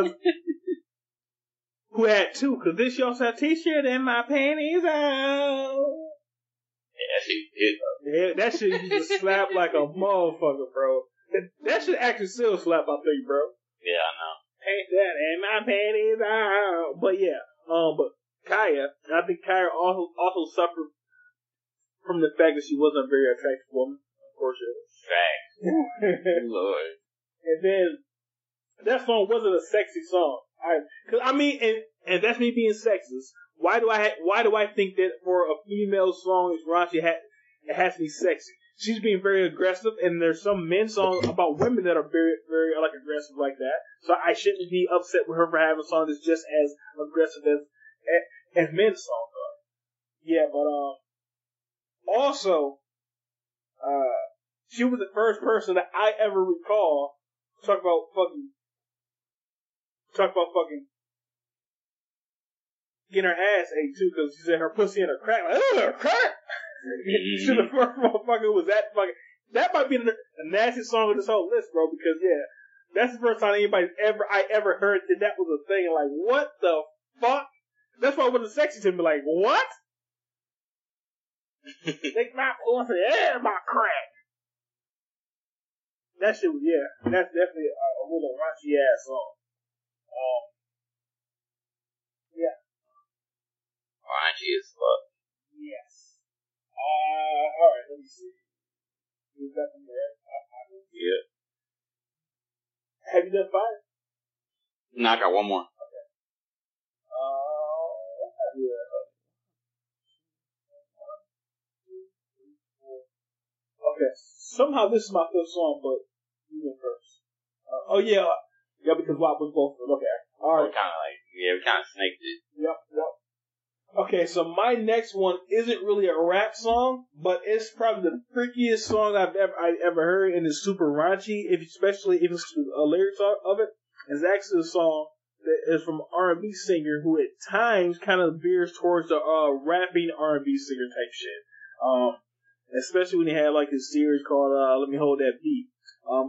the time. Yeah, yeah. Who had 2, cause this y'all said t-shirt and my panties out. Yeah, that shit used to slap like a motherfucker, bro. That shit actually still slap, I think, bro. Yeah, I know. Ain't that and my panties out. But yeah, but Kaya, I think Kaya also suffered from the fact that she wasn't a very attractive woman, unfortunately. Facts. Lord. And then, that song wasn't a sexy song. Cause that's me being sexist. Why do I think that for a female song is raunchy? It has to be sexy. She's being very aggressive, and there's some men songs about women that are very, very like aggressive like that. So I shouldn't be upset with her for having a song that's just as aggressive as men's songs are. Yeah, but also, she was the first person that I ever recall talk about fucking getting her ass ate too, because she said her pussy in her crack. Like, ugh, her crack! She the first motherfucker was that fucking. That might be the nastiest song of this whole list, bro, because yeah, that's the first time I ever heard that was a thing. Like, what the fuck? That's why it wasn't sexy to me. Like, what? Take my pussy and my crack! That shit was, yeah, that's definitely a little raunchy ass song. Yeah. Raunchy as fuck. Yes. Alright, let me see. You got them right? Yeah. Have you done 5? No, I got 1 more. Okay. What have you done? 1, 2, 3, 4. Okay, somehow this is my 5th song, but you went first. Oh yeah. Yeah, because WAP was both of them. Okay. Alright. We kind of snaked it. Yep. Okay, so my next one isn't really a rap song, but it's probably the freakiest song I ever heard, and it's super raunchy, especially if it's the lyrics of it. It's actually a song that is from an R&B singer who at times kind of veers towards the rapping R&B singer type shit. Especially when he had like his series called Let Me Hold That Beat.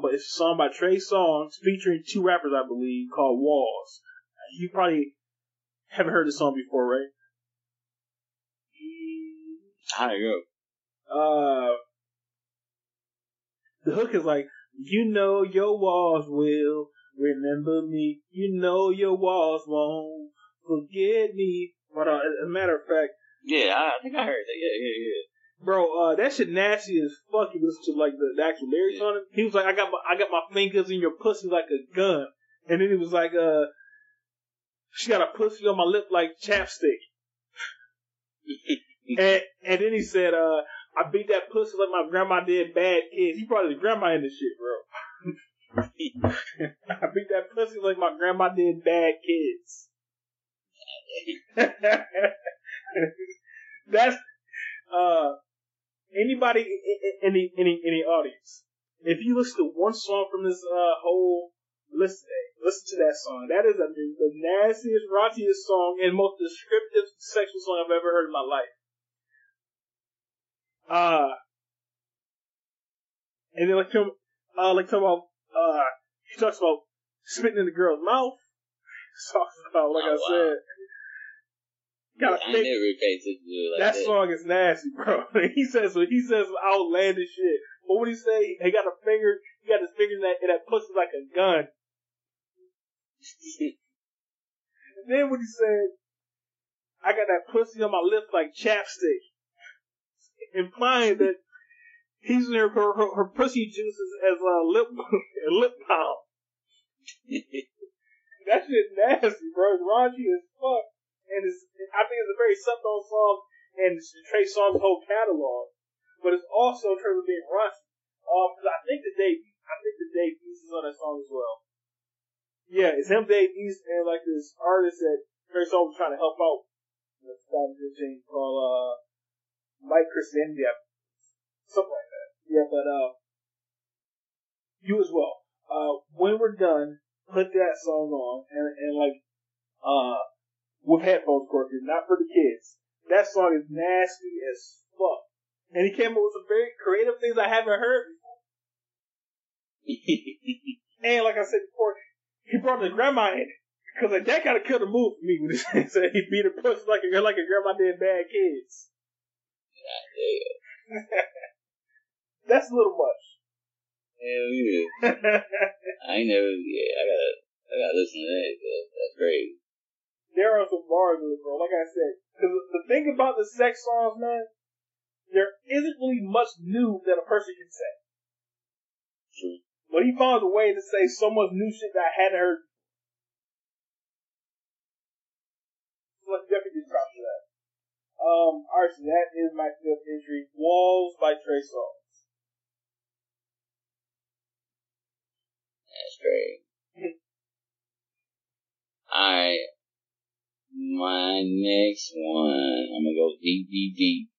But it's a song by Trey Songz featuring 2 rappers, I believe, called Walls. You probably haven't heard this song before, right? high it go. The hook is like, you know your walls will remember me. You know your walls won't forget me. But as a matter of fact, yeah, I think I heard that. Yeah. Bro, that shit nasty as fuck. You listen to like the actual lyrics on it. He was like, I got my fingers in your pussy like a gun. And then he was like, she got a pussy on my lip like chapstick. and then he said, I beat that pussy like my grandma did bad kids. He probably the grandma in this shit, bro. I beat that pussy like my grandma did bad kids. That's anybody in the audience. If you listen to one song from this whole listen to that song. That is the nastiest, raunchiest song and most descriptive sexual song I've ever heard in my life. And then he talks about spitting in the girl's mouth. He talks about I said. I never paid attention to like that song is nasty, bro. he says some outlandish shit. But what did he say? He got his finger in that pussy like a gun. And then when he said, I got that pussy on my lip like chapstick, implying that he's in her pussy juices as a lip balm. That shit nasty, bro. It's raunchy as fuck. And I think it's a very subtle song and it's Trey Songz' whole catalog. But it's also in terms of being raunchy. Because I think the Dave East is on that song as well. Yeah, it's him, Dave East, and like this artist that Trey Songz was trying to help out. That's called Mike Chris India, something like that. Yeah, but you as well. When we're done, put that song on and with headphones, of course, not for the kids. That song is nasty as fuck, and he came up with some very creative things I haven't heard before. And like I said before, he brought his grandma in it because like that gotta kill the move for me when he said he beat a pussy like a grandma did bad kids. That's a little much. Hell yeah. I gotta listen to that. That's crazy. There are some bars in it, bro. Like I said, cause the thing about the sex songs, man, there isn't really much new that a person can say. True. But he found a way to say so much new shit that I hadn't heard. So let's definitely get props to that. Alright, so that is my fifth entry, Walls by Trey Songz. That's great. Alright, my next one, I'm gonna go deep.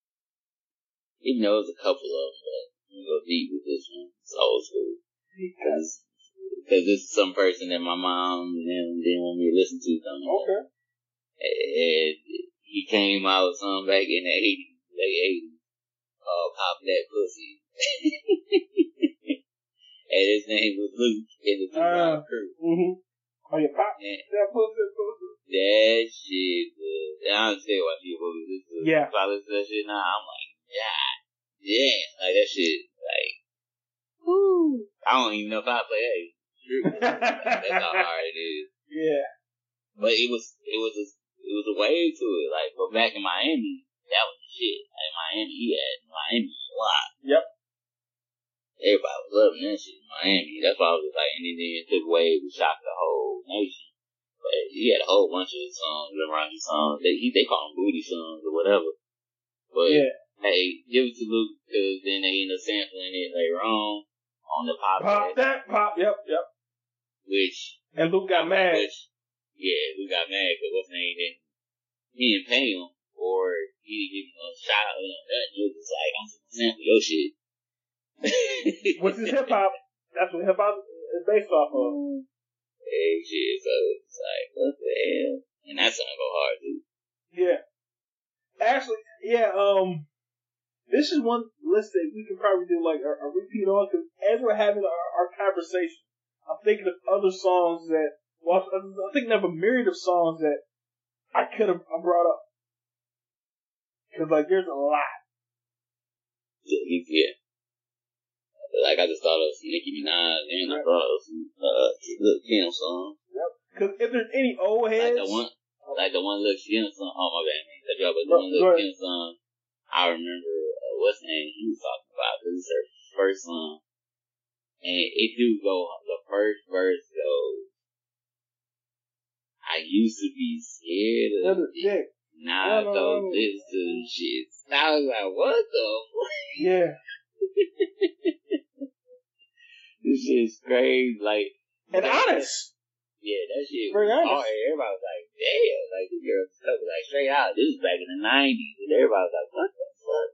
Even though there's a couple of them, but I'm gonna go deep with this one. It's old school. Because this is some person that my mom didn't want me to listen to something. Okay. And he came out with something back in the 80s, late 80s, called Pop That Pussy. And his name was Luke in the Trillville crew. Mm-hmm. Oh, yeah, Pop That Pussy. That shit was, and I understand why people was listening to yeah. If I listen to that shit now, I'm like, God damn. Like, that shit, like, woo. I don't even know if I play that. That's how hard it is. Yeah. But it was a wave to it, like, but back in Miami, that was the shit. Like, Miami a lot. Yep. Everybody was loving that shit in Miami. That's why I was like, and then it took wave and shocked the whole nation. But he had a whole bunch of songs, Limrani songs. They call them booty songs or whatever. But, yeah. Hey, give it to Luke, because then they end up sampling it later on the Pop. Pop, yep. And Luke got mad. Yeah, we got mad because what's his name didn't. He didn't pay him, or he didn't give him a shot or nothing. He was just like, I'm just gonna sample your shit. Which is hip hop. That's what hip hop is based off of. Hey, shit. So it's like, what the hell? And that's gonna go hard too. Yeah. Actually, yeah. This is one list that we can probably do like a repeat on because as we're having our conversation, I'm thinking of other songs that. Well, I think there's a myriad of songs that I could have brought up. Because, like, there's a lot. Yeah. Like, I just thought of some Nicki Minaj, and I thought of some Lil Kim song. Yep. Cause if there's any old heads, like the one Lil Kim song. Oh my bad, man. That y'all was doing Lil Kim song. I remember what's the name he was talking about. This is her first song, and it do go. The first verse goes, "I used to be scared of it. Now I don't listen to shit." I was like, "What the fuck?" Yeah. This shit's crazy, like, and like, honest. Yeah, that shit was hard. Everybody was like, damn, like, this girl was like, straight out. This was back in the 90s, and everybody was like, what the fuck?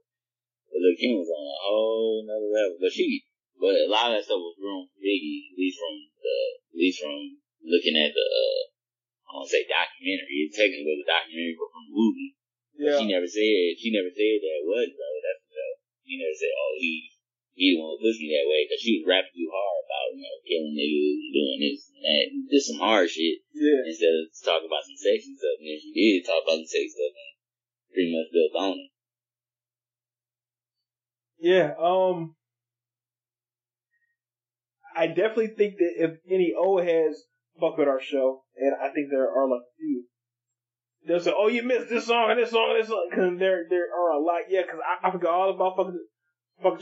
But Lil Kim was on a whole nother level. But a lot of that stuff was grown from Biggie, at least from looking at the, I don't say documentary, it technically was a documentary, but from the movie. Yeah. She never said that was, though, that's the joke. She never said, oh, he won't push me that way, because she was rapping too hard about, you know, killing niggas and doing this and that, and did some hard shit. Yeah. Instead of talking about some sexy stuff, and then she did talk about some sexy stuff and pretty much built on it. Yeah, I definitely think that if any old heads fuck with our show, and I think there are like a few, they'll say, oh, you missed this song and this song and this song, because there are a lot, yeah, because I forgot all about fucking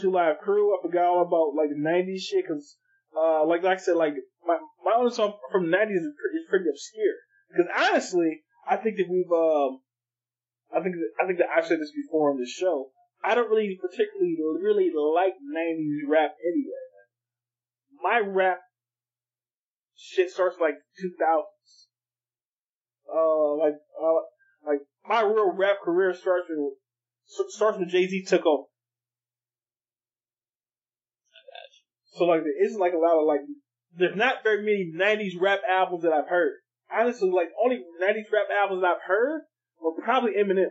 2 Live Crew. I forgot all about, like, the 90s shit, because, like I said, like, my only song from the 90s is pretty obscure. Because, honestly, I think that we've, I think that I've said this before on this show, I don't really particularly like 90s rap anyway. My rap shit starts, like, 2000s. Like, my real rap career starts with Jay-Z took over. So, like, it's, like, a lot of, like, there's not very many 90s rap albums that I've heard. Honestly, like, only 90s rap albums that I've heard were probably Eminem.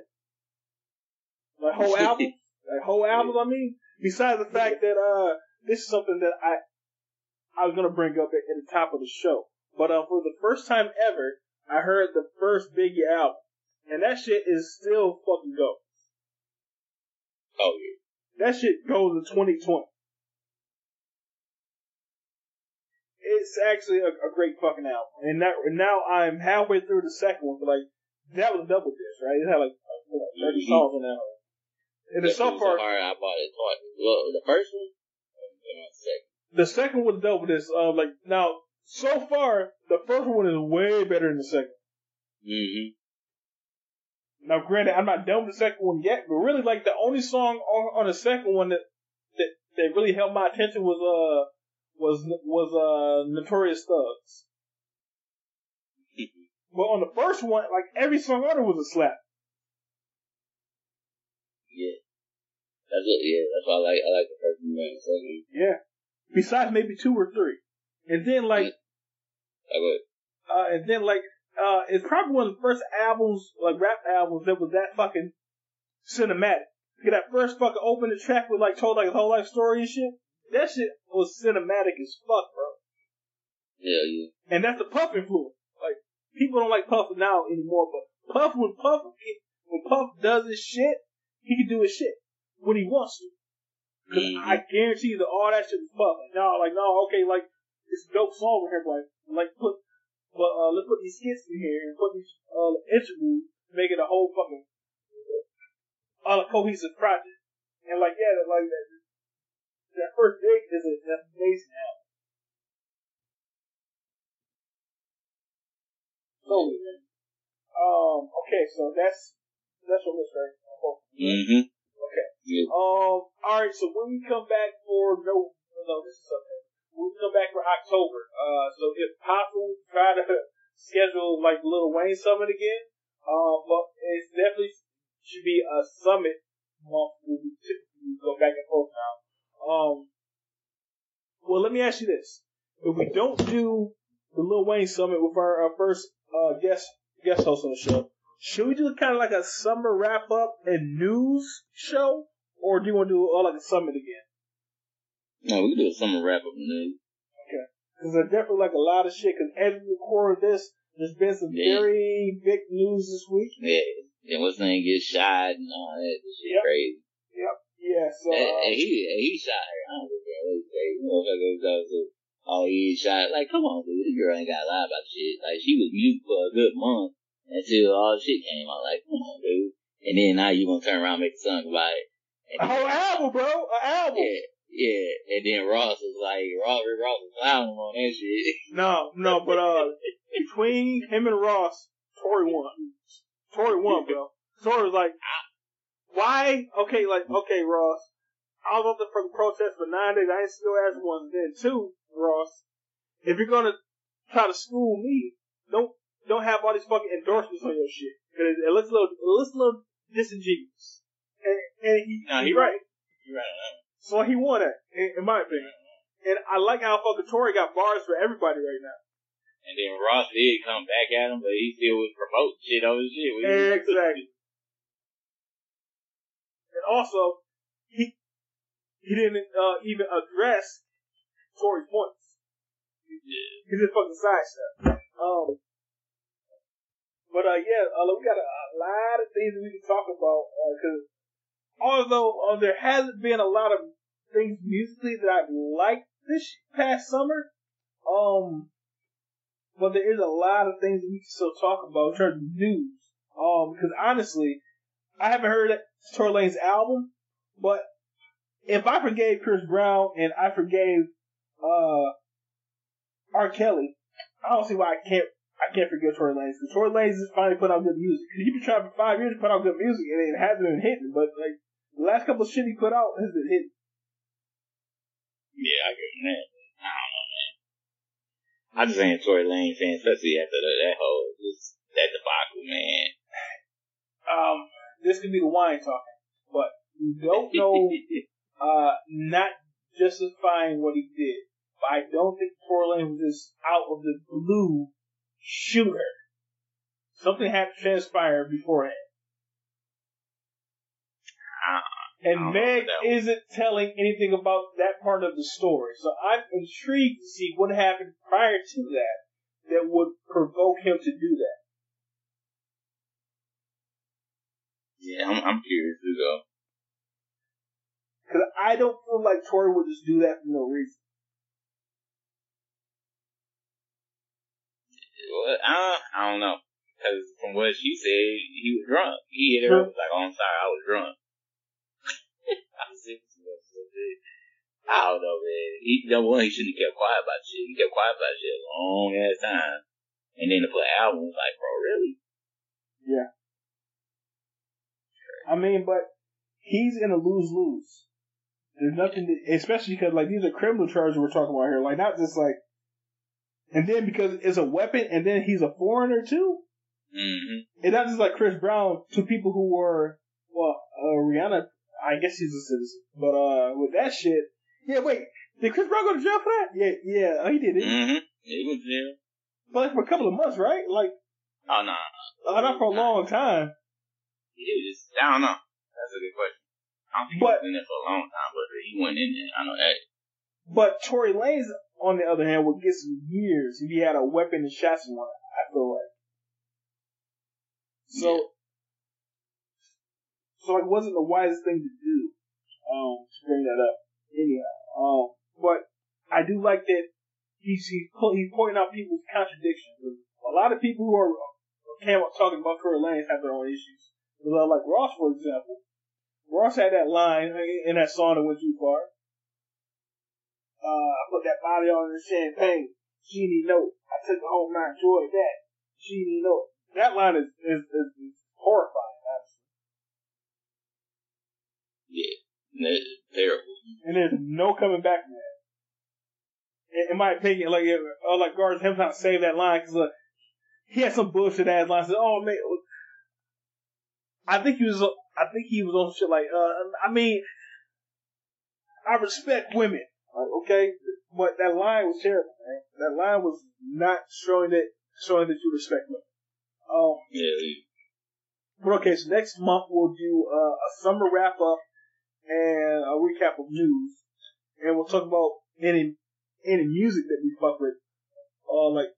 Like, whole albums, I mean. Besides the fact that, this is something that I was gonna bring up at the top of the show. But, for the first time ever, I heard the first Biggie album. And that shit is still fucking goes. Oh, yeah. That shit goes in 2020. It's actually a great fucking album. And now I'm halfway through the second one, but like, that was double disc, right? It had like 30 songs on that one. And the so far, I bought it twice. Well, the first one? The second was double disc. Like, now, so far, the first one is way better than the second. Mm-hmm. Now, granted, I'm not done with the second one yet, but really, like, the only song on the second one that really held my attention was Notorious Thugs. But on the first one, like, every song on it was a slap. Yeah. That's why I like the first one and the second. Yeah. Besides maybe 2 or 3. And then, like, yeah. I would. It's probably one of the first albums, like, rap albums that was that fucking cinematic. Look at that first fucking opening track with, like, told, like, his whole life story and shit. That shit was cinematic as fuck, bro. Yeah. And that's the Puff influence. Like, people don't like Puff now anymore, but when Puff does his shit, he can do his shit when he wants to. Cause I guarantee you that all that shit was Puff. Like, it's a dope song with him, but let's put these skits in here and put these interviews, make it a whole fucking all a cohesive project. And like, yeah, like that. That first gig is an amazing album. So, okay, so that's what we're starting on. Mm-hmm. Okay. Yeah. Alright, so when we come back for this is something. When we come back for October, so if possible, we try to schedule like the Lil Wayne Summit again. But it definitely should be a summit month where we typically go back and forth now. Well, let me ask you this. If we don't do the Lil Wayne Summit with our first guest host on the show, should we do kind of like a summer wrap-up and news show? Or do you want to do like a summit again? No, we can do a summer wrap-up and news. Okay. Because there's definitely like a lot of shit. Because as we record this, there's been some very big news this week. Yeah. And what's the name? Get shot and all that. This shit crazy. Yep. Yeah, so. And he shot her. I don't care what he said. Motherfucker was just, oh, he shot. Like, come on, dude. This girl ain't got to lie about shit. Like, she was mute for a good month until all shit came out. Like, come on, dude. And then now you gonna turn around and make a song about it. A whole album, bro. An album. Yeah. And then Ross was clowning him on that shit. No, but, between him and Ross, Tory won. Tory won, bro. Tory was like, why? Okay, Ross. I was up there for the protest for 9 days. I ain't see your ass once. Then two, Ross, if you're gonna try to school me, don't have all these fucking endorsements on your shit. Cause it looks a little disingenuous. And he's right. You're right on that one. So he won that, in my opinion. And I like how fucking Tory got bars for everybody right now. And then Ross did come back at him, but he still was promoting shit over shit. Exactly. And also, he didn't even address Tory's points. Yeah. He just fucking sidestepped. But we got a lot of things we can talk about, because although there hasn't been a lot of things musically that I've liked this past summer, but there is a lot of things we can still talk about in terms of news. Because honestly, I haven't heard Tory Lanez's album, but if I forgave Chris Brown and I forgave R. Kelly, I don't see why I can't forgive Tory Lanez. Because Tory Lanez is finally putting out good music. Because he's been trying for 5 years to put out good music and it hasn't been hitting. But like the last couple of shit he put out has been hitting. Yeah, I agree with that. I don't know, man. I just ain't Tory Lanez fan, especially after that debacle, man. This could be the wine talking, but we don't know. Not justifying what he did, but I don't think Tory Lanez was just out of the blue shooter. Something had to transpire beforehand. And Meg isn't telling anything about that part of the story, so I'm intrigued to see what happened prior to that would provoke him to do that. Yeah, I'm curious too, though. Because I don't feel like Tory would just do that for no reason. Well, I don't know. Because from what she said, he was drunk. He hit her up like, oh, I'm sorry, I was drunk. I don't know, man. He shouldn't have kept quiet about shit. He kept quiet about shit a long ass time. And then to put an album, like, bro, really? Yeah. I mean, but he's in a lose-lose. There's nothing, especially because, like, these are criminal charges we're talking about here. Like, not just, like, and then because it's a weapon, and then he's a foreigner, too? Mm-hmm. And not just like Chris Brown, to people who were, well, Rihanna, I guess she's a citizen. But, with that shit, yeah, wait, did Chris Brown go to jail for that? Yeah, he did it. Mm-hmm. He went to jail. But like, for a couple of months, right? Like, oh, no. Not for a long time. He was just, I don't know. That's a good question. I don't think he was in there for a long time, but he went in there. I know that. But Tory Lanez, on the other hand, would get some years if he had a weapon and shot someone, I feel like. So, so it wasn't the wisest thing to do, to bring that up. Anyhow, but I do like that he's pointing out people's contradictions. A lot of people who came up talking about Tory Lanez have their own issues. Like Ross, for example. Ross had that line in that song that went too far. I put that body on in champagne. She didn't know. I took it home and I enjoyed that. She didn't know. That line is horrifying, honestly. Yeah, terrible. And there's no coming back from that. In my opinion, like guards him not save that line because he had some bullshit ass line. Said, "Oh man." I think he was on shit like, I mean, I respect women, okay? But that line was terrible, man. That line was not showing that you respect women. Yeah. But okay, so next month we'll do a summer wrap up and a recap of news, and we'll talk about any music that we fuck with, like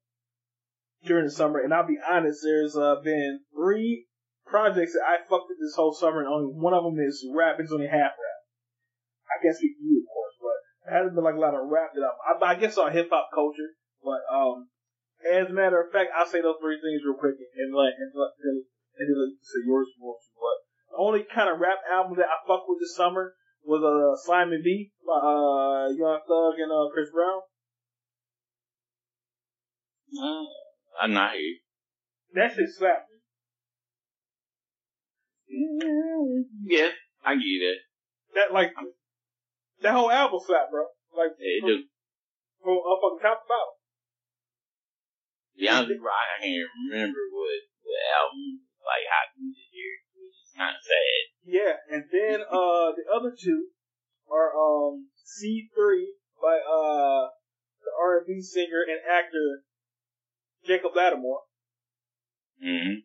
during the summer. And I'll be honest, there's been 3 projects that I fucked with this whole summer, and only one of them is rap. It's only half rap. I guess for you, of course, but there hasn't been like a lot of rap that I guess on hip hop culture. But as a matter of fact, I'll say those three things real quick and say yours more. But the only kind of rap album that I fucked with this summer was Simon B by Young Thug and Chris Brown. I'm not here. That shit slapped me. Yeah, I get it. That whole album slapped, bro. Like, yeah, it do. From up on top to bottom. Yeah, I can't remember what the album like happened this year, which is kind of sad. Yeah, and then the other two are C3 by the R&B singer and actor Jacob Lattimore. Mm-hmm.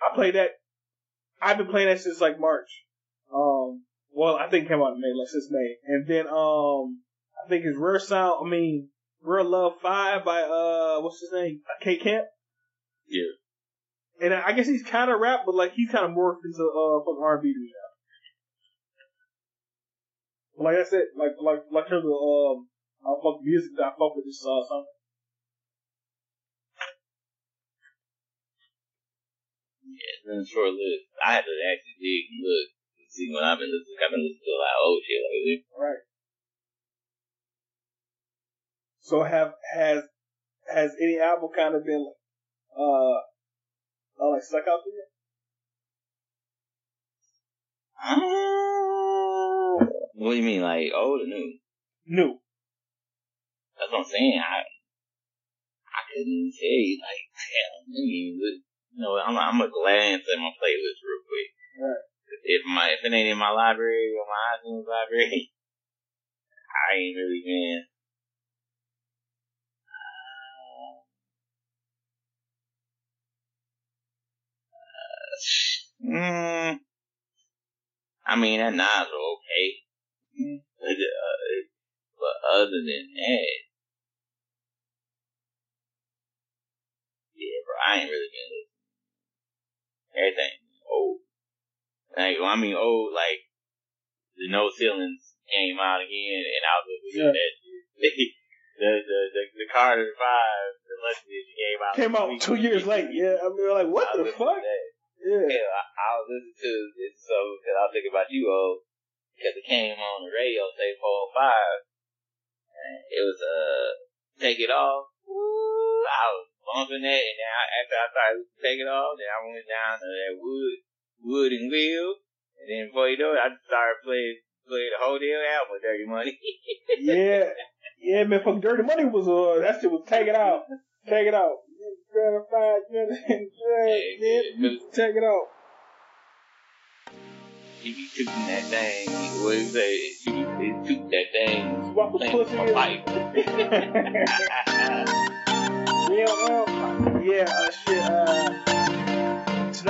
I played that. I've been playing that since like March. I think it came out in May, like since May. And then I think it's Real Love 5 by what's his name? K Camp. Yeah. And I guess he's kind of rap, but like he's kind of morphed into fucking R&B now. Like I said, like terms of fuck music that I fuck with this summer. Been short lived. I had to actually dig and look to see when I've been listening. I've been listening to a lot of old shit lately. Right. So has any album kind of been like stuck out to you? What do you mean, like old or new? New. That's what I'm saying. I couldn't tell you. Like, damn, nigga. No, I'm gonna glance at my playlist real quick. Right. If it ain't in my library or my iTunes library, I ain't really been. I mean, that Nas are okay, but other than that, yeah, bro, I ain't really been. Everything old. Like, well, I mean old, like, the No Ceilings came out again, and I was looking at that shit. The Carter 5, the Lux Edition came out 2 years late, yeah. I mean, like, what the fuck? Yeah. Hell, I was listening to it, so, because I was thinking about you, old, because it came on the radio, say, 405, and it was, Take It Off. Ooh, I was bumping that, and then after I started to take it off, then I went down to that wood and wheel, and then before you know it, I just started playing the whole damn album with Dirty Money. yeah, man, fucking Dirty Money was that shit was take it out, take it out. If you took that thing, what do you say? If you took that thing, swap the pussy in my life. Tonight,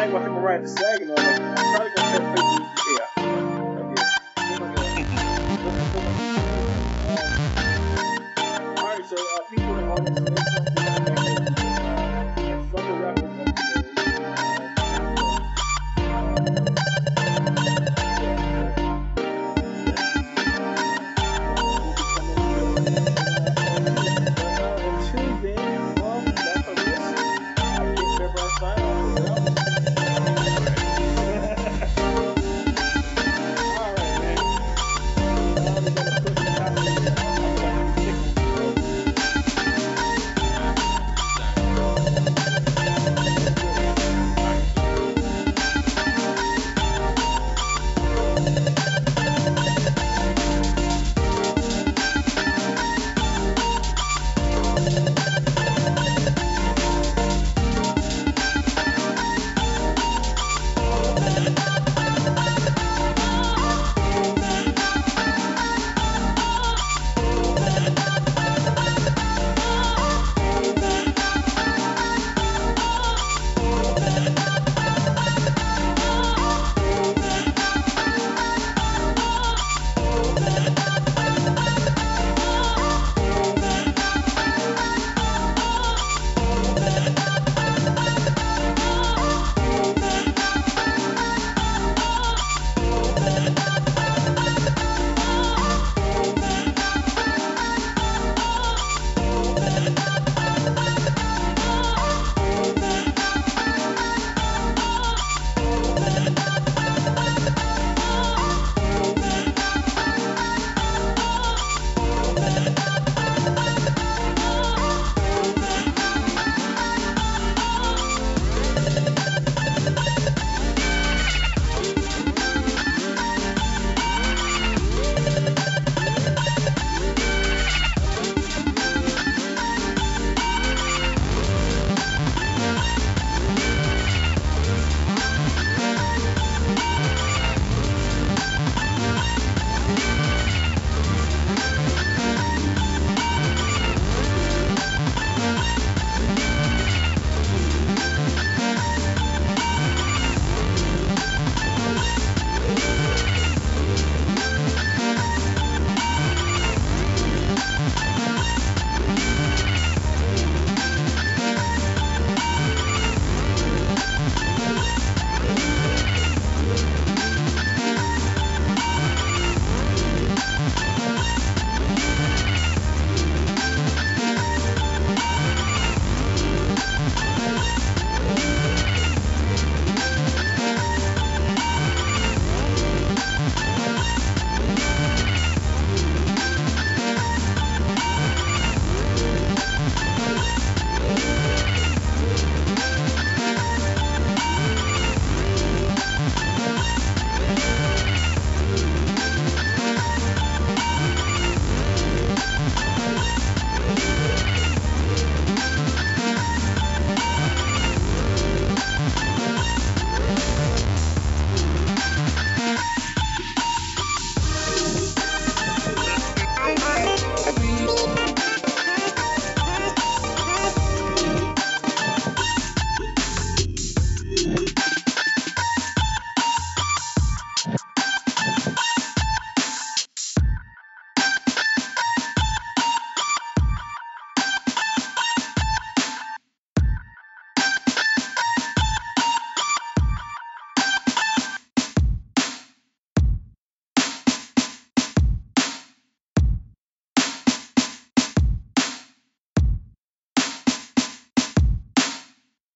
I'm gonna ride the Saginaw. I'm probably gonna have to play